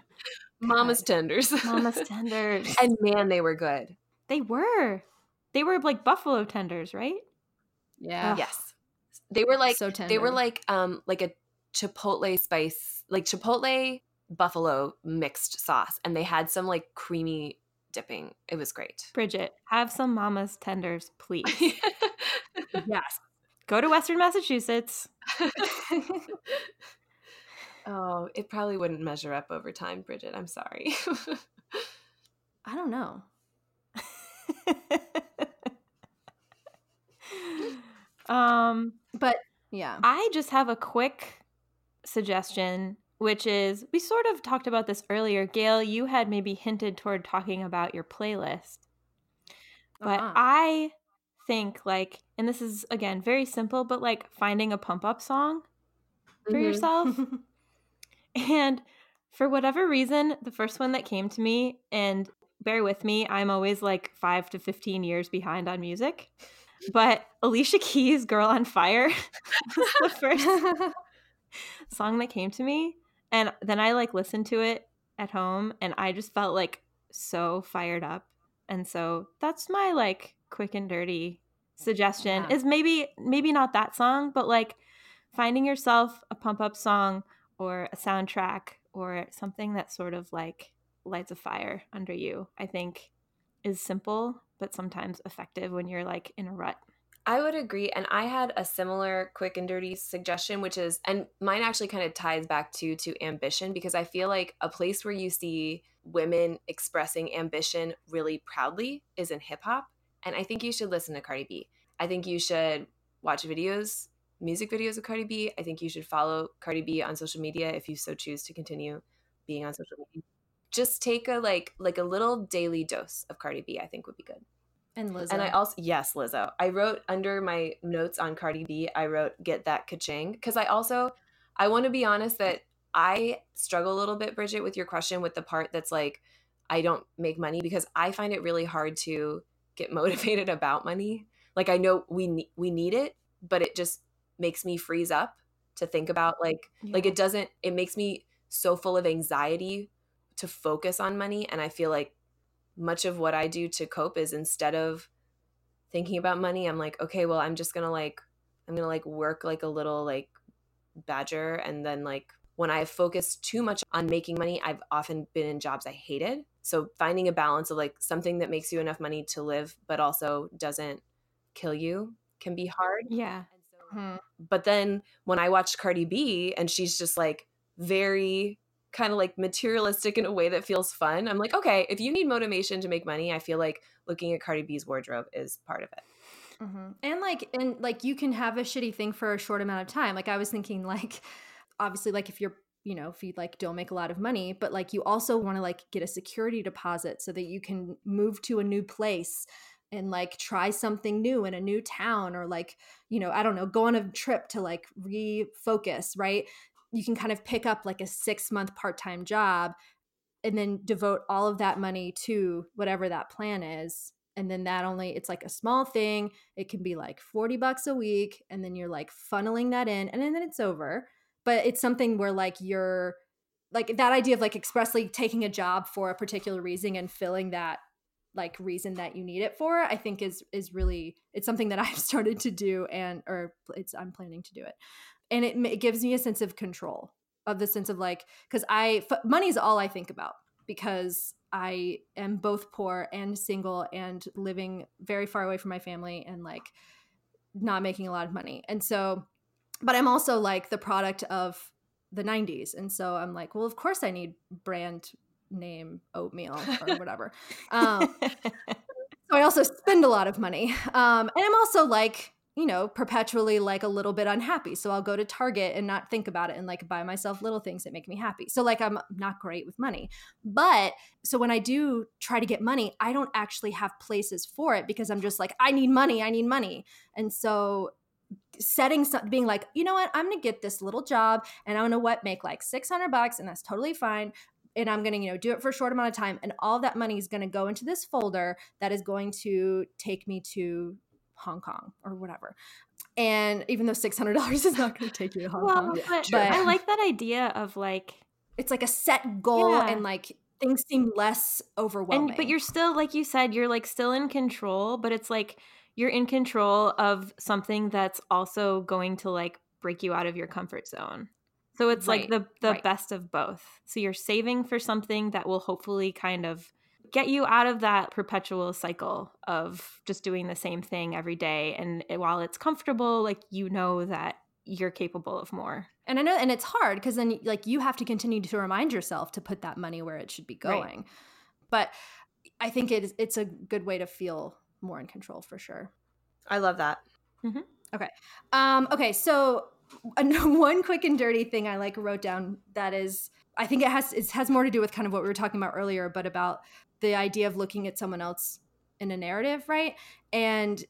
Mama's Tenders. Mama's Tenders. And man, they were good. They were. They were like buffalo tenders, right? Yeah. Ugh. Yes. They were like so tender. They were like um like a chipotle spice, like chipotle buffalo mixed sauce, and they had some like creamy dipping. It was great. Bridget, have some Mama's Tenders, please. Yes. Go to Western Massachusetts. Oh, it probably wouldn't measure up over time, Bridget. I'm sorry. I don't know. um but yeah I just have a quick suggestion, which is we sort of talked about this earlier. Gail, you had maybe hinted toward talking about your playlist, but uh-huh. I think like, and this is again very simple, but like finding a pump up song for mm-hmm. yourself. And for whatever reason, the first one that came to me, and bear with me, I'm always like five to fifteen years behind on music. But Alicia Keys' Girl on Fire was the first song that came to me. And then I like listened to it at home, and I just felt like so fired up. And so that's my like quick and dirty suggestion yeah. is maybe, maybe not that song, but like finding yourself a pump up song or a soundtrack or something that sort of like lights a fire under you, I think is simple, but sometimes effective when you're like in a rut. I would agree. And I had a similar quick and dirty suggestion, which is, and mine actually kind of ties back to, to ambition, because I feel like a place where you see women expressing ambition really proudly is in hip hop. And I think you should listen to Cardi B. I think you should watch videos, music videos of Cardi B. I think you should follow Cardi B on social media if you so choose to continue being on social media. Just take a like like a little daily dose of Cardi B, I think would be good. And Lizzo. And I also, yes, Lizzo. I wrote under my notes on Cardi B, I wrote get that ka-ching. Because I also, I want to be honest that I struggle a little bit, Bridget, with your question with the part that's like, I don't make money, because I find it really hard to get motivated about money. Like I know we ne- we need it, but it just makes me freeze up to think about like, yeah. like it doesn't, it makes me so full of anxiety to focus on money. And I feel like much of what I do to cope is instead of thinking about money, I'm like, okay, well, I'm just going to like, I'm going to like work like a little like badger. And then like when I focus too much on making money, I've often been in jobs I hated. So finding a balance of like something that makes you enough money to live, but also doesn't kill you can be hard. Yeah. Mm-hmm. But then when I watched Cardi B and she's just like very kind of like materialistic in a way that feels fun, I'm like, okay, if you need motivation to make money, I feel like looking at Cardi B's wardrobe is part of it. Mm-hmm. And like, and like you can have a shitty thing for a short amount of time. Like I was thinking like, obviously like if you're, you know, if you like don't make a lot of money, but like you also want to like get a security deposit so that you can move to a new place and like try something new in a new town, or like, you know, I don't know, go on a trip to like refocus, right? You can kind of pick up like a six month part-time job and then devote all of that money to whatever that plan is. And then that only, it's like a small thing. It can be like forty bucks a week. And then you're like funneling that in and then it's over. But it's something where like you're like that idea of like expressly taking a job for a particular reason and filling that like reason that you need it for, I think is, is really, it's something that I've started to do and, or it's, I'm planning to do it. And it, it gives me a sense of control, of the sense of like, cause I, f- money's all I think about because I am both poor and single and living very far away from my family and like not making a lot of money. And so, but I'm also like the product of the nineties. And so I'm like, well, of course I need brand name oatmeal or whatever. Um, so I also spend a lot of money. Um, and I'm also like, you know, perpetually like a little bit unhappy. So I'll go to Target and not think about it and like buy myself little things that make me happy. So like, I'm not great with money, but so when I do try to get money, I don't actually have places for it because I'm just like, I need money. I need money. And so setting something, being like, you know what, I'm going to get this little job and I'm going to what make like six hundred bucks and that's totally fine. And I'm going to, you know, do it for a short amount of time. And all that money is going to go into this folder that is going to take me to Hong Kong or whatever. And even though six hundred dollars is not going to take you to Hong well, Kong. But, but I like that idea of like, it's like a set goal yeah. and like things seem less overwhelming. And, but you're still, like you said, you're like still in control, but it's like you're in control of something that's also going to like break you out of your comfort zone. So it's right, like the, the right. best of both. So you're saving for something that will hopefully kind of get you out of that perpetual cycle of just doing the same thing every day. And while it's comfortable, like, you know that you're capable of more. And I know, and it's hard because then like you have to continue to remind yourself to put that money where it should be going. Right. But I think it is, it's a good way to feel more in control for sure. I love that. Mm-hmm. Okay. Um, okay. So one quick and dirty thing I like wrote down that is, I think it has it has more to do with kind of what we were talking about earlier, but about the idea of looking at someone else in a narrative, right? And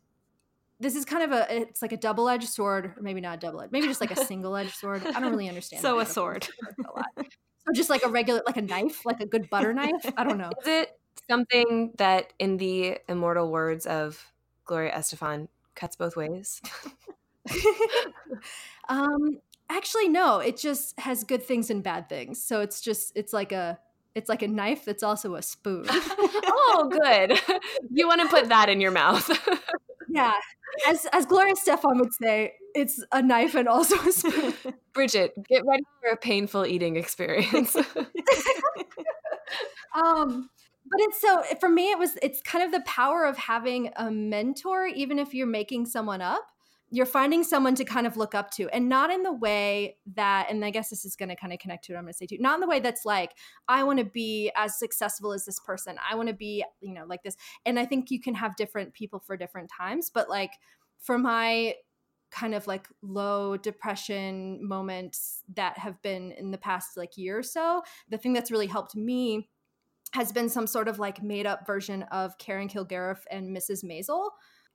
this is kind of a, it's like a double-edged sword, or maybe not a double-edged, maybe just like a single-edged sword. I don't really understand. So a sword. A lot. So just like a regular, like a knife, like a good butter knife. I don't know. Is it something that in the immortal words of Gloria Estefan cuts both ways? um actually no, it just has good things and bad things, so it's just it's like a it's like a knife that's also a spoon. Oh good, you want to put that in your mouth. Yeah, as as Gloria Estefan would say, it's a knife and also a spoon. Bridget, get ready for a painful eating experience. um But it's so, for me, it was, it's kind of the power of having a mentor, even if you're making someone up. you're finding someone to kind of look up to, and not in the way that, and I guess this is going to kind of connect to what I'm going to say too, not in the way that's like, I want to be as successful as this person. I want to be, you know, like this. And I think you can have different people for different times, but like for my kind of like low depression moments that have been in the past like year or so, the thing that's really helped me has been some sort of like made up version of Karen Kilgariff and Missus Maisel.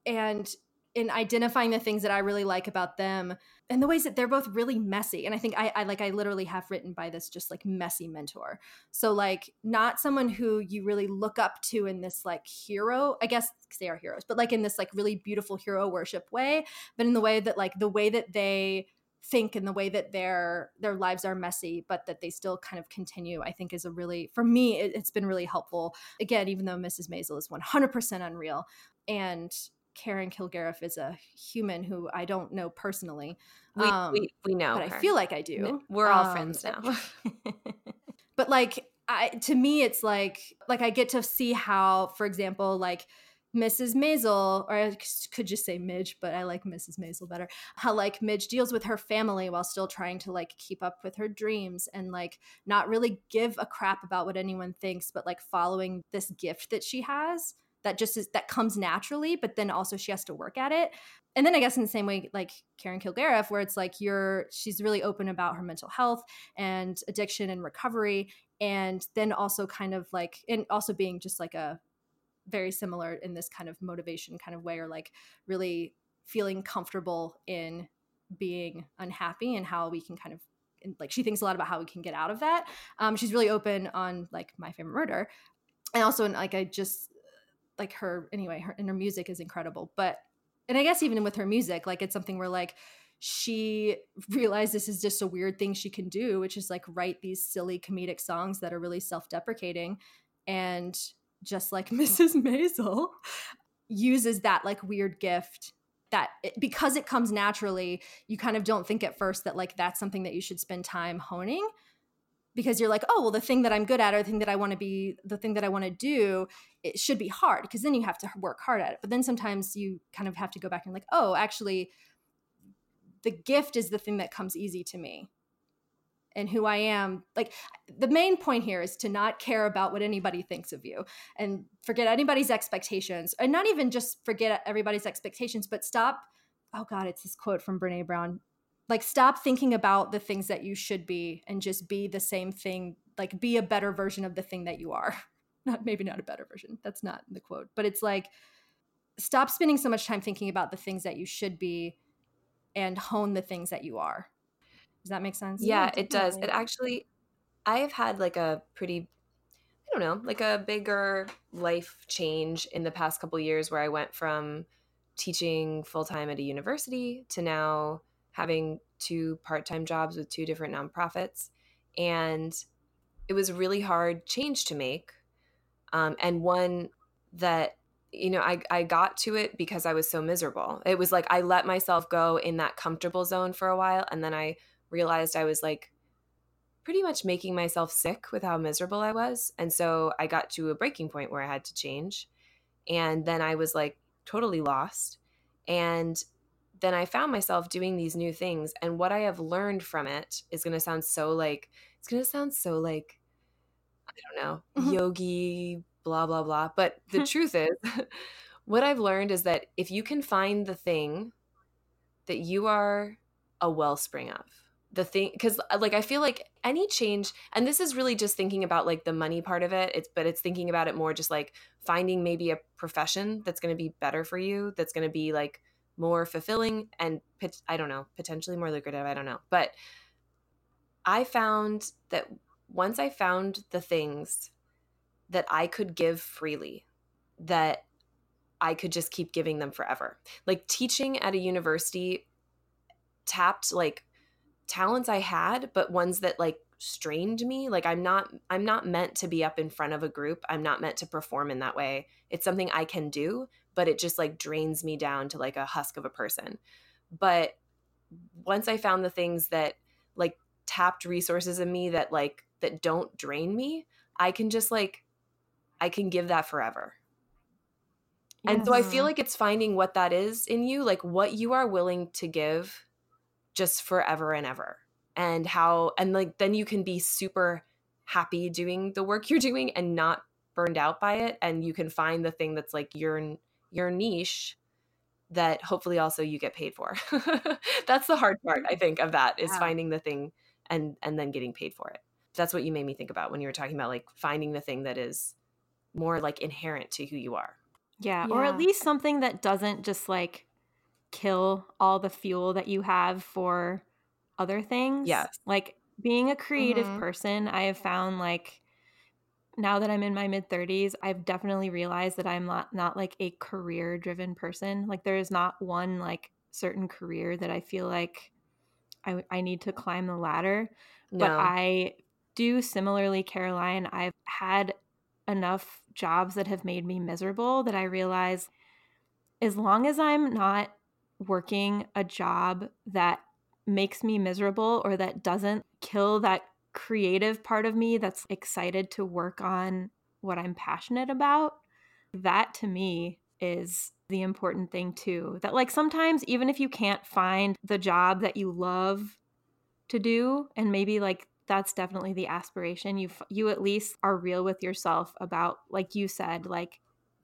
And in identifying the things that I really like about them and the ways that they're both really messy. And I think I, I like, I literally have written by this just like messy mentor. So like not someone who you really look up to in this like hero, I guess they are heroes, but like in this like really beautiful hero worship way, but in the way that like the way that they think and the way that their, their lives are messy, but that they still kind of continue, I think is a really, for me, it, it's been really helpful. Again, even though Missus Maisel is one hundred percent unreal and Karen Kilgariff is a human who I don't know personally. We, um, we, we know But her. I feel like I do. We're all um, friends now. But like, I, to me, it's like, like I get to see how, for example, like Missus Maisel, or I could just say Midge, but I like Missus Maisel better, how like Midge deals with her family while still trying to like keep up with her dreams and like not really give a crap about what anyone thinks, but like following this gift that she has. That just is, that comes naturally, but then also she has to work at it. And then I guess in the same way, like Karen Kilgariff, where it's like you're, she's really open about her mental health and addiction and recovery. And then also kind of like, and also being just like a very similar in this kind of motivation kind of way, or like really feeling comfortable in being unhappy and how we can kind of, like she thinks a lot about how we can get out of that. Um, she's really open on like My Favorite Murder. And also in, like I just, like her, anyway, her, and her music is incredible. But, and I guess even with her music, like it's something where like she realized this is just a weird thing she can do, which is like write these silly comedic songs that are really self-deprecating. And just like Missus Maisel uses that like weird gift that it, because it comes naturally, you kind of don't think at first that like that's something that you should spend time honing. Because you're like, oh, well, the thing that I'm good at or the thing that I want to be, the thing that I want to do, it should be hard because then you have to work hard at it. But then sometimes you kind of have to go back and like, oh, actually, the gift is the thing that comes easy to me and who I am. Like the main point here is to not care about what anybody thinks of you and forget anybody's expectations, and not even just forget everybody's expectations, but stop. Oh, God, it's this quote from Brene Brown. Like stop thinking about the things that you should be and just be the same thing, like be a better version of the thing that you are. Not maybe not a better version. That's not the quote. But it's like stop spending so much time thinking about the things that you should be and hone the things that you are. Does that make sense? Yeah, yeah it does. Right. It actually I have had like a pretty I don't know, like a bigger life change in the past couple of years where I went from teaching full-time at a university to now having two part-time jobs with two different nonprofits. And it was a really hard change to make. Um, and one that, you know, I, I got to it because I was so miserable. It was like I let myself go in that comfortable zone for a while. And then I realized I was like pretty much making myself sick with how miserable I was. And so I got to a breaking point where I had to change. And then I was like totally lost. And then I found myself doing these new things. And what I have learned from it is going to sound so like, it's going to sound so like, I don't know, mm-hmm. yogi, blah, blah, blah. But the truth is, what I've learned is that if you can find the thing that you are a wellspring of, the thing, because like, I feel like any change, and this is really just thinking about like the money part of it, it's, but it's thinking about it more just like finding maybe a profession that's going to be better for you, that's going to be like, more fulfilling and I don't know, potentially more lucrative. I don't know. But I found that once I found the things that I could give freely, that I could just keep giving them forever. Like teaching at a university tapped like talents I had, but ones that like strained me. Like I'm not, I'm not meant to be up in front of a group. I'm not meant to perform in that way. It's something I can do, but it just like drains me down to like a husk of a person. But once I found the things that like tapped resources in me that like, that don't drain me, I can just like, I can give that forever. Yeah. And so I feel like it's finding what that is in you, like what you are willing to give just forever and ever. And how, and like, then you can be super happy doing the work you're doing and not burned out by it. And you can find the thing that's like your, your niche that hopefully also you get paid for. That's the hard part, I think, of that is yeah. finding the thing and, and then getting paid for it. That's what you made me think about when you were talking about like finding the thing that is more like inherent to who you are. Yeah, yeah. Or at least something that doesn't just like kill all the fuel that you have for other things. Yes. Like being a creative mm-hmm. person, I have found like now that I'm in my mid thirties, I've definitely realized that I'm not, not like a career driven person. Like there is not one like certain career that I feel like I, I need to climb the ladder. No. But I do similarly, Caroline, I've had enough jobs that have made me miserable that I realize as long as I'm not working a job that makes me miserable or that doesn't kill that creative part of me that's excited to work on what I'm passionate about, that to me is the important thing too. That like sometimes even if you can't find the job that you love to do, and maybe like that's definitely the aspiration, you you at least are real with yourself about, like you said, like,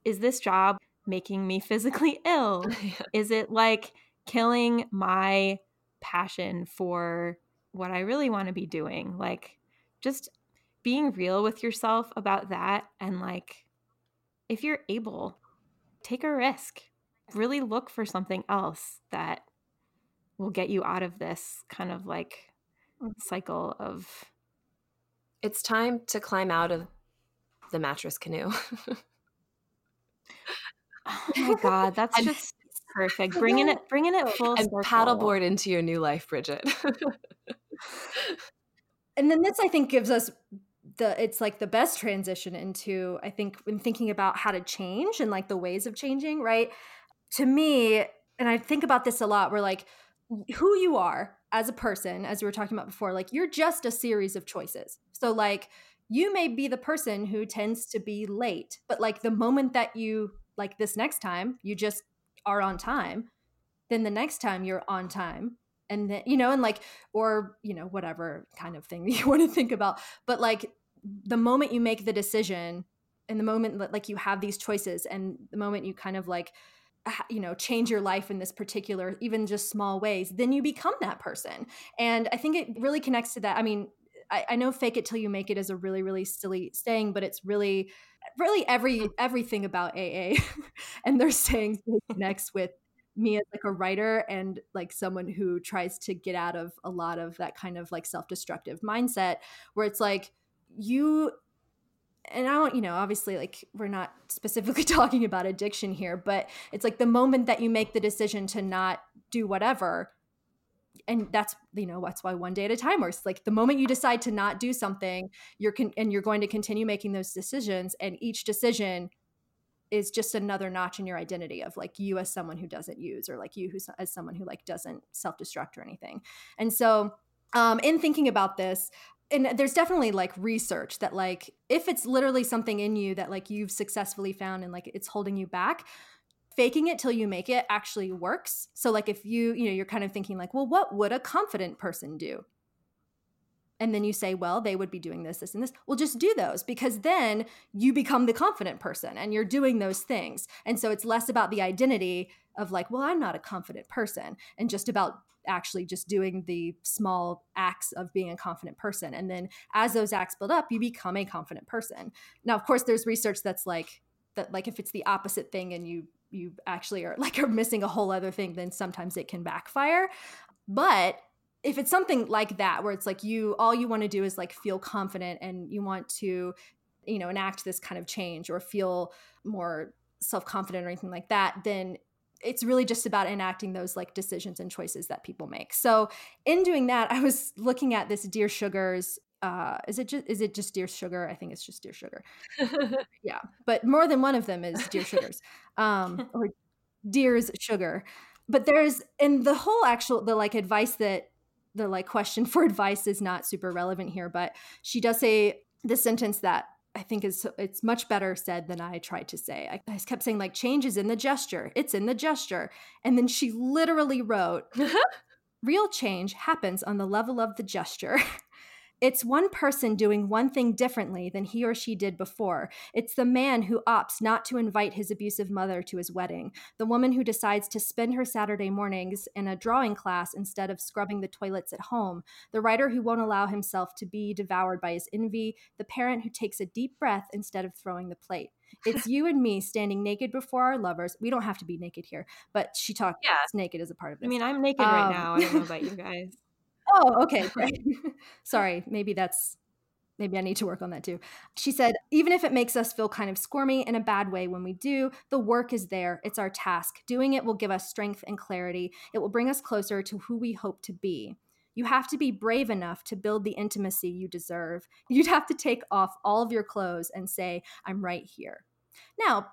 is this job making me physically ill? Is it like killing my passion for what I really want to be doing? Like just being real with yourself about that. And like, if you're able, take a risk, really look for something else that will get you out of this kind of like cycle of. It's time to climb out of the mattress canoe. Oh my God, that's and, just perfect. Bringing it, bringing it full and circle. Paddleboard into your new life, Bridget. And then this, I think, gives us the. It's like the best transition into. I think when thinking about how to change and like the ways of changing, right? To me, and I think about this a lot. We're like, who you are as a person, as we were talking about before, like you're just a series of choices. So like you may be the person who tends to be late, but like the moment that you like this next time, you just are on time. Then the next time you're on time. And then, you know, and like, or, you know, whatever kind of thing you want to think about. But like the moment you make the decision and the moment that like you have these choices and the moment you kind of like, you know, change your life in this particular, even just small ways, then you become that person. And I think it really connects to that. I mean, I, I know fake it till you make it is a really, really silly saying, but it's really, really every, everything about A A and their sayings connects with me as like a writer and like someone who tries to get out of a lot of that kind of like self-destructive mindset where it's like you, and I want, you know, obviously like we're not specifically talking about addiction here, but it's like the moment that you make the decision to not do whatever, and that's, you know, that's why one day at a time works. Like the moment you decide to not do something, you're con- and you're going to continue making those decisions, and each decision is just another notch in your identity of like you as someone who doesn't use, or like you who's as someone who like doesn't self-destruct or anything. And so um, in thinking about this, and there's definitely like research that like if it's literally something in you that like you've successfully found and like it's holding you back, faking it till you make it actually works. So like if you, you know, you're kind of thinking like, well, what would a confident person do? And then you say, well, they would be doing this, this, and this. Well, just do those, because then you become the confident person and you're doing those things. And so it's less about the identity of like, well, I'm not a confident person, and just about actually just doing the small acts of being a confident person. And then as those acts build up, you become a confident person. Now, of course, there's research that's like, that like if it's the opposite thing and you you actually are like are missing a whole other thing, then sometimes it can backfire. But if it's something like that, where it's like you, all you want to do is like feel confident and you want to, you know, enact this kind of change or feel more self-confident or anything like that, then it's really just about enacting those like decisions and choices that people make. So in doing that, I was looking at this Dear Sugar's, uh, is it just, is it just Dear Sugar? I think it's just Dear Sugar. Yeah. But more than one of them is Dear Sugar's, um, or Dear's Sugar. But there's, and the whole actual, the like advice that the like question for advice is not super relevant here, but she does say this sentence that I think is it's much better said than I tried to say. I, I kept saying, like, change is in the gesture. It's in the gesture. And then she literally wrote, real change happens on the level of the gesture. It's one person doing one thing differently than he or she did before. It's the man who opts not to invite his abusive mother to his wedding, the woman who decides to spend her Saturday mornings in a drawing class instead of scrubbing the toilets at home, the writer who won't allow himself to be devoured by his envy, the parent who takes a deep breath instead of throwing the plate. It's you and me standing naked before our lovers. We don't have to be naked here, but she talks yeah. naked as a part of this. I mean, I'm naked um, right now. I don't know about you guys. Oh, okay, great. Sorry, maybe that's, maybe I need to work on that too. She said, even if it makes us feel kind of squirmy in a bad way when we do, the work is there. It's our task. Doing it will give us strength and clarity. It will bring us closer to who we hope to be. You have to be brave enough to build the intimacy you deserve. You'd have to take off all of your clothes and say, I'm right here. Now,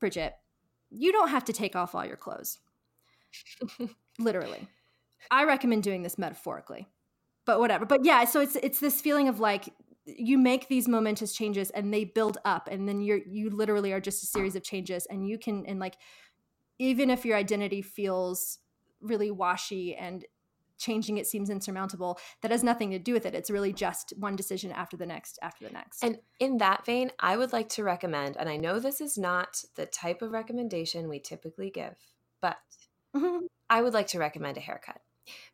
Bridget, you don't have to take off all your clothes. Literally. I recommend doing this metaphorically, but whatever. But yeah, so it's it's this feeling of like you make these momentous changes and they build up, and then you're you literally are just a series of changes, and you can and like even if your identity feels really washy and changing it seems insurmountable, that has nothing to do with it. It's really just one decision after the next, after the next. And in that vein, I would like to recommend, and I know this is not the type of recommendation we typically give, but mm-hmm. I would like to recommend a haircut.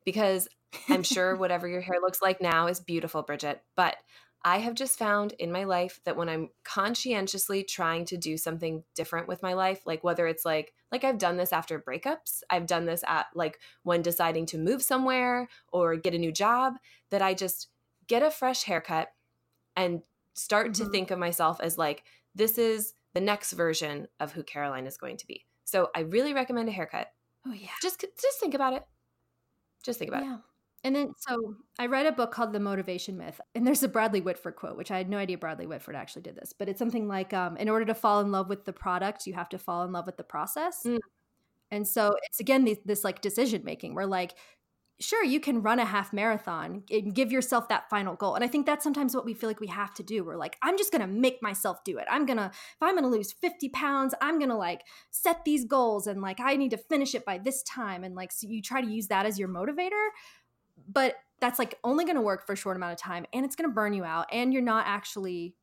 Because I'm sure whatever your hair looks like now is beautiful, Bridget. But I have just found in my life that when I'm conscientiously trying to do something different with my life, like whether it's like, like I've done this after breakups, I've done this at like when deciding to move somewhere or get a new job, that I just get a fresh haircut and start mm-hmm. to think of myself as like, this is the next version of who Caroline is going to be. So I really recommend a haircut. Oh yeah. Just, just think about it. Just think about yeah. it. And then, so I read a book called The Motivation Myth, and there's a Bradley Whitford quote, which I had no idea Bradley Whitford actually did this, but it's something like, um, in order to fall in love with the product, you have to fall in love with the process. Mm. And so it's, again, these, this like decision-making where like, sure, you can run a half marathon and give yourself that final goal. And I think that's sometimes what we feel like we have to do. We're like, I'm just going to make myself do it. I'm going to, if I'm going to lose fifty pounds, I'm going to like set these goals and like, I need to finish it by this time. And like, so you try to use that as your motivator, but that's like only going to work for a short amount of time and it's going to burn you out. And you're not actually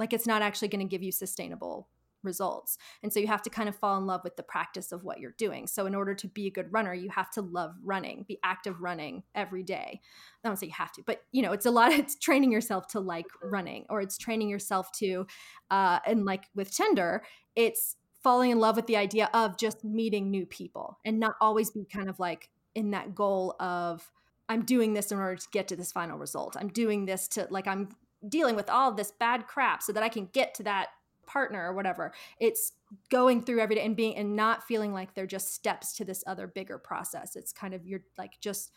like, it's not actually going to give you sustainable results. And so you have to kind of fall in love with the practice of what you're doing. So in order to be a good runner, you have to love running, the act of running every day. I don't say you have to, but you know, it's a lot of, it's training yourself to like running, or it's training yourself to, uh, and like with Tinder, it's falling in love with the idea of just meeting new people and not always be kind of like in that goal of, I'm doing this in order to get to this final result. I'm doing this to like, I'm dealing with all this bad crap so that I can get to that partner or whatever. It's going through every day and being and not feeling like they're just steps to this other bigger process. It's kind of you're like just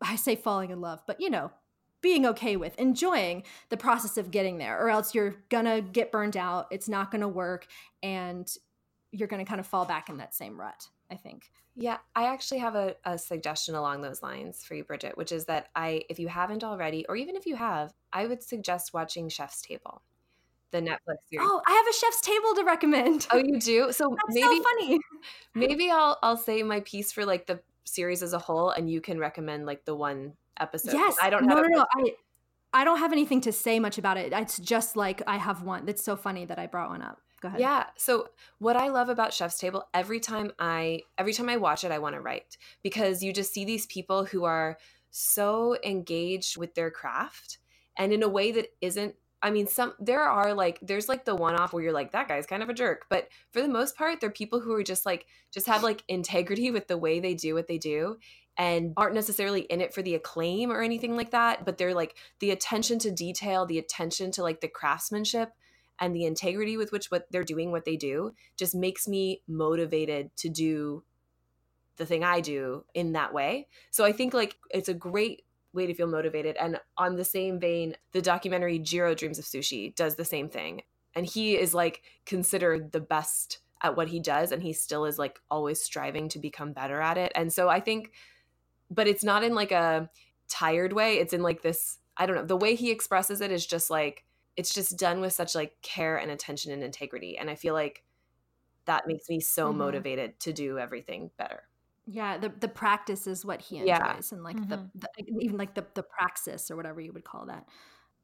I say falling in love, but you know, being okay with enjoying the process of getting there, or else you're gonna get burned out. It's not gonna work, and you're gonna kind of fall back in that same rut, I think. Yeah, I actually have a, a suggestion along those lines for you, Bridget, which is that I, if you haven't already, or even if you have, I would suggest watching Chef's Table. The Netflix series. Oh, I have a Chef's Table to recommend. Oh, you do? So that's maybe, so funny. Maybe I'll I'll say my piece for like the series as a whole, and you can recommend like the one episode. Yes, I don't. No, have no, no. I, I don't have anything to say much about it. It's just like I have one. That's so funny that I brought one up. Go ahead. Yeah. So what I love about Chef's Table, every time I every time I watch it, I want to write, because you just see these people who are so engaged with their craft, and in a way that isn't. I mean, some there are like, there's like the one-off where you're like, that guy's kind of a jerk. But for the most part, they're people who are just like, just have like integrity with the way they do what they do and aren't necessarily in it for the acclaim or anything like that. But they're like the attention to detail, the attention to like the craftsmanship and the integrity with which what they're doing, what they do just makes me motivated to do the thing I do in that way. So I think like it's a great way to feel motivated. And on the same vein, the documentary Jiro Dreams of Sushi does the same thing. And he is like considered the best at what he does. And he still is like always striving to become better at it. And so I think, but it's not in like a tired way. It's in like this, I don't know, the way he expresses it is just like, it's just done with such like care and attention and integrity. And I feel like that makes me so mm-hmm. motivated to do everything better. Yeah, the the practice is what he enjoys, yeah. and like mm-hmm. the, the even like the the praxis or whatever you would call that.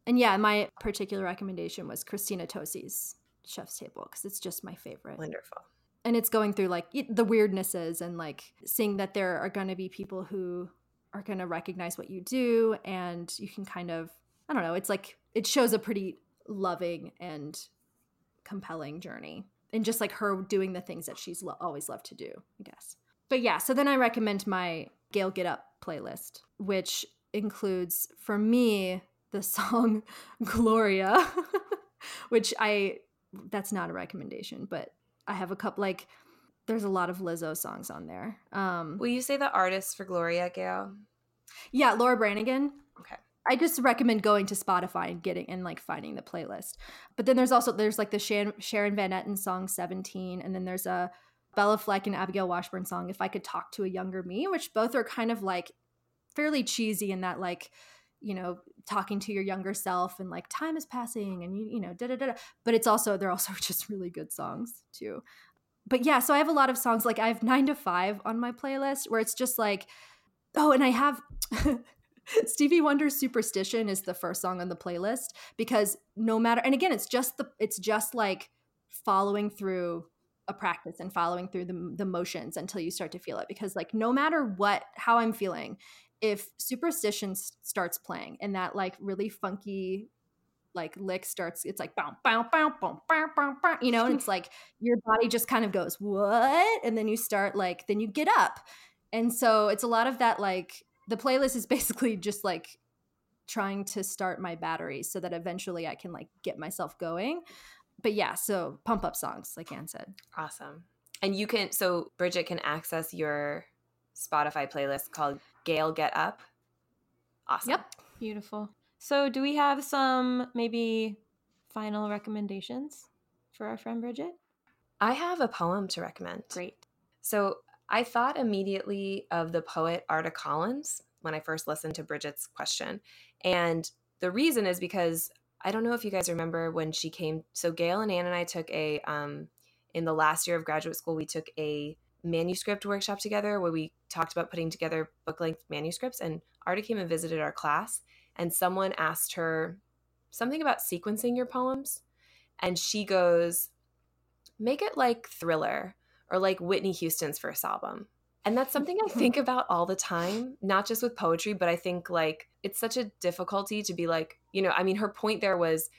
And yeah, my particular recommendation was Christina Tosi's Chef's Table because it's just my favorite. Wonderful. And it's going through like the weirdnesses and like seeing that there are going to be people who are going to recognize what you do, and you can kind of, I don't know, it's like it shows a pretty loving and compelling journey, and just like her doing the things that she's lo- always loved to do, I guess. But yeah, so then I recommend my Gail Get Up playlist, which includes, for me, the song Gloria, which I, that's not a recommendation, but I have a couple, like, there's a lot of Lizzo songs on there. Um, Will you say the artist for Gloria, Gail? Yeah, Laura Branigan. Okay. I just recommend going to Spotify and getting and like finding the playlist. But then there's also, there's like the Sharon, Sharon Van Etten song seventeen, and then there's a Bella Fleck and Abigail Washburn song, If I Could Talk to a Younger Me, which both are kind of like fairly cheesy in that like, you know, talking to your younger self and like time is passing and, you, you know, da da da. But it's also, they're also just really good songs too. But yeah, so I have a lot of songs. Like I have Nine to Five on my playlist where it's just like, oh, and I have Stevie Wonder's Superstition is the first song on the playlist because no matter, and again, it's just the, it's just like following through a practice and following through the, the motions until you start to feel it, because like no matter what, how I'm feeling, if Superstition s- starts playing and that like really funky like lick starts, it's like bow bow bow bow bow bow bow, you know, and it's like your body just kind of goes what, and then you start like, then you get up. And so it's a lot of that, like the playlist is basically just like trying to start my battery so that eventually I can like get myself going. But yeah, so pump up songs, like Ann said. Awesome. And you can, so Bridget can access your Spotify playlist called Gail Get Up. Awesome. Yep. Beautiful. So do we have some maybe final recommendations for our friend Bridget? I have a poem to recommend. Great. So I thought immediately of the poet Arta Collins when I first listened to Bridget's question. And the reason is because I don't know if you guys remember when she came. So Gail and Ann and I took a, um, in the last year of graduate school, we took a manuscript workshop together where we talked about putting together book-length manuscripts. And Arta came and visited our class, and someone asked her something about sequencing your poems. And she goes, make it like Thriller or like Whitney Houston's first album. And that's something I think about all the time, not just with poetry, but I think like it's such a difficulty to be like, you know, I mean, her point there was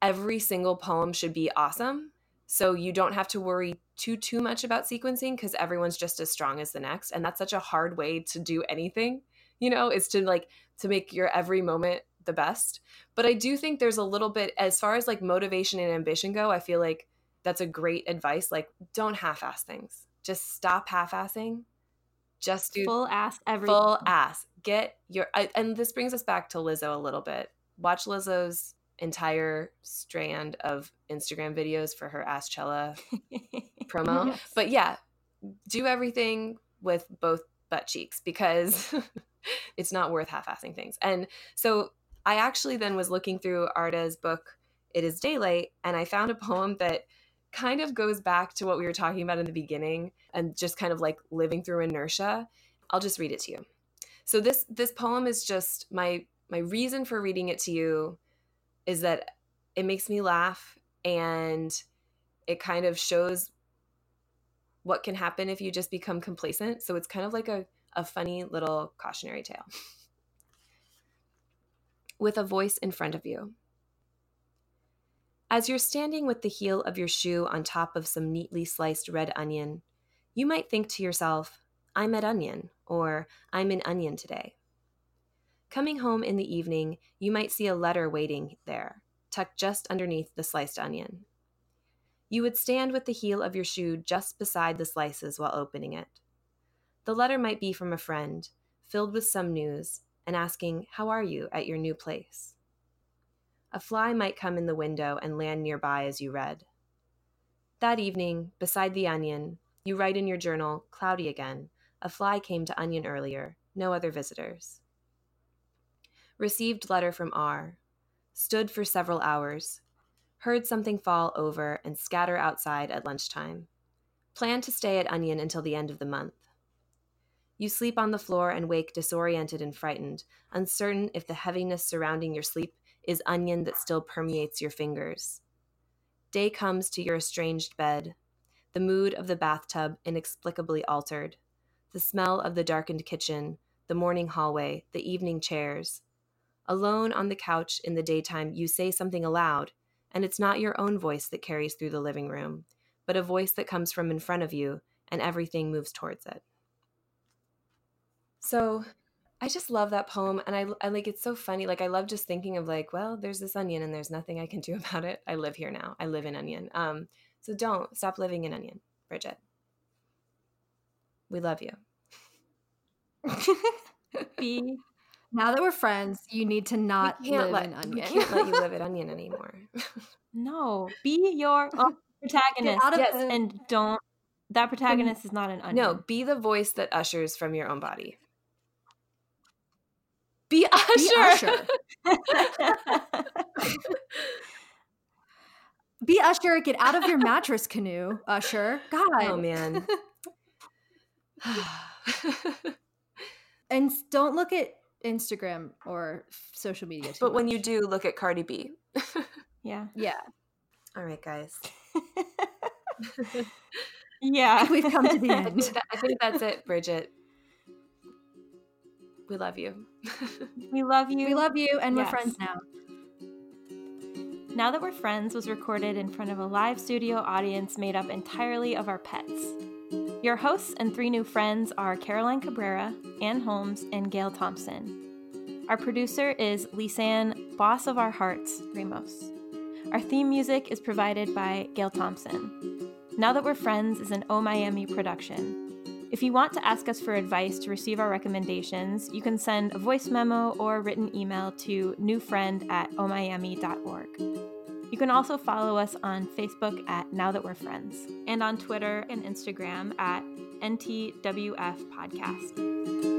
every single poem should be awesome. So you don't have to worry too, too much about sequencing because everyone's just as strong as the next. And that's such a hard way to do anything, you know, is to like to make your every moment the best. But I do think there's a little bit, as far as like motivation and ambition go, I feel like that's a great advice. Like don't half-ass things. Just stop half-assing. Just do full ass everything. Full ass. Get your – and this brings us back to Lizzo a little bit. Watch Lizzo's entire strand of Instagram videos for her Aschella promo. Yes. But, yeah, do everything with both butt cheeks because it's not worth half-assing things. And so I actually then was looking through Arta's book, It Is Daylight, and I found a poem that – kind of goes back to what we were talking about in the beginning and just kind of like living through inertia. I'll just read it to you. So this this poem is just my my reason for reading it to you is that it makes me laugh and it kind of shows what can happen if you just become complacent. So it's kind of like a, a funny little cautionary tale. With a voice in front of you. As you're standing with the heel of your shoe on top of some neatly sliced red onion, you might think to yourself, I'm at Onion, or I'm in Onion today. Coming home in the evening, you might see a letter waiting there, tucked just underneath the sliced onion. You would stand with the heel of your shoe just beside the slices while opening it. The letter might be from a friend, filled with some news, and asking, how are you at your new place? A fly might come in the window and land nearby as you read. That evening, beside the onion, you write in your journal, cloudy again. A fly came to Onion earlier. No other visitors. Received letter from R. stood for several hours, heard something fall over and scatter outside at lunchtime, planned to stay at Onion until the end of the month. You sleep on the floor and wake disoriented and frightened, uncertain if the heaviness surrounding your sleep is onion that still permeates your fingers. Day comes to your estranged bed, the mood of the bathtub inexplicably altered, the smell of the darkened kitchen, the morning hallway, the evening chairs. Alone on the couch in the daytime, you say something aloud, and it's not your own voice that carries through the living room, but a voice that comes from in front of you, and everything moves towards it. So I just love that poem. And I, I like, it's so funny. Like, I love just thinking of like, well, there's this onion and there's nothing I can do about it. I live here now. I live in Onion. Um, so don't stop living in Onion, Bridget. We love you. Be, now that we're friends, you need to not live let, in Onion. We can't let you live at Onion anymore. No, be your own protagonist. Out of yes. the- and don't, that protagonist is not an onion. No, be the voice that ushers from your own body. Be Usher. Be Usher. Be Usher. Get out of your mattress canoe, Usher. God. Oh, man. And don't look at Instagram or social media too But much. When you do, look at Cardi B. Yeah. Yeah. All right, guys. Yeah. We've come to the end. I think, that, I think that's it, Bridget. We love you. We love you. We love you, and yes. We're friends now. Now That We're Friends was recorded in front of a live studio audience made up entirely of our pets. Your hosts and three new friends are Caroline Cabrera, Ann Holmes, and Gail Thompson. Our producer is Lisanne, boss of our hearts, Ramos. Our theme music is provided by Gail Thompson. Now That We're Friends is an Oh Miami production. If you want to ask us for advice to receive our recommendations, you can send a voice memo or written email to newfriend at o miami dot org. You can also follow us on Facebook at Now That We're Friends and on Twitter and Instagram at N T W F Podcast.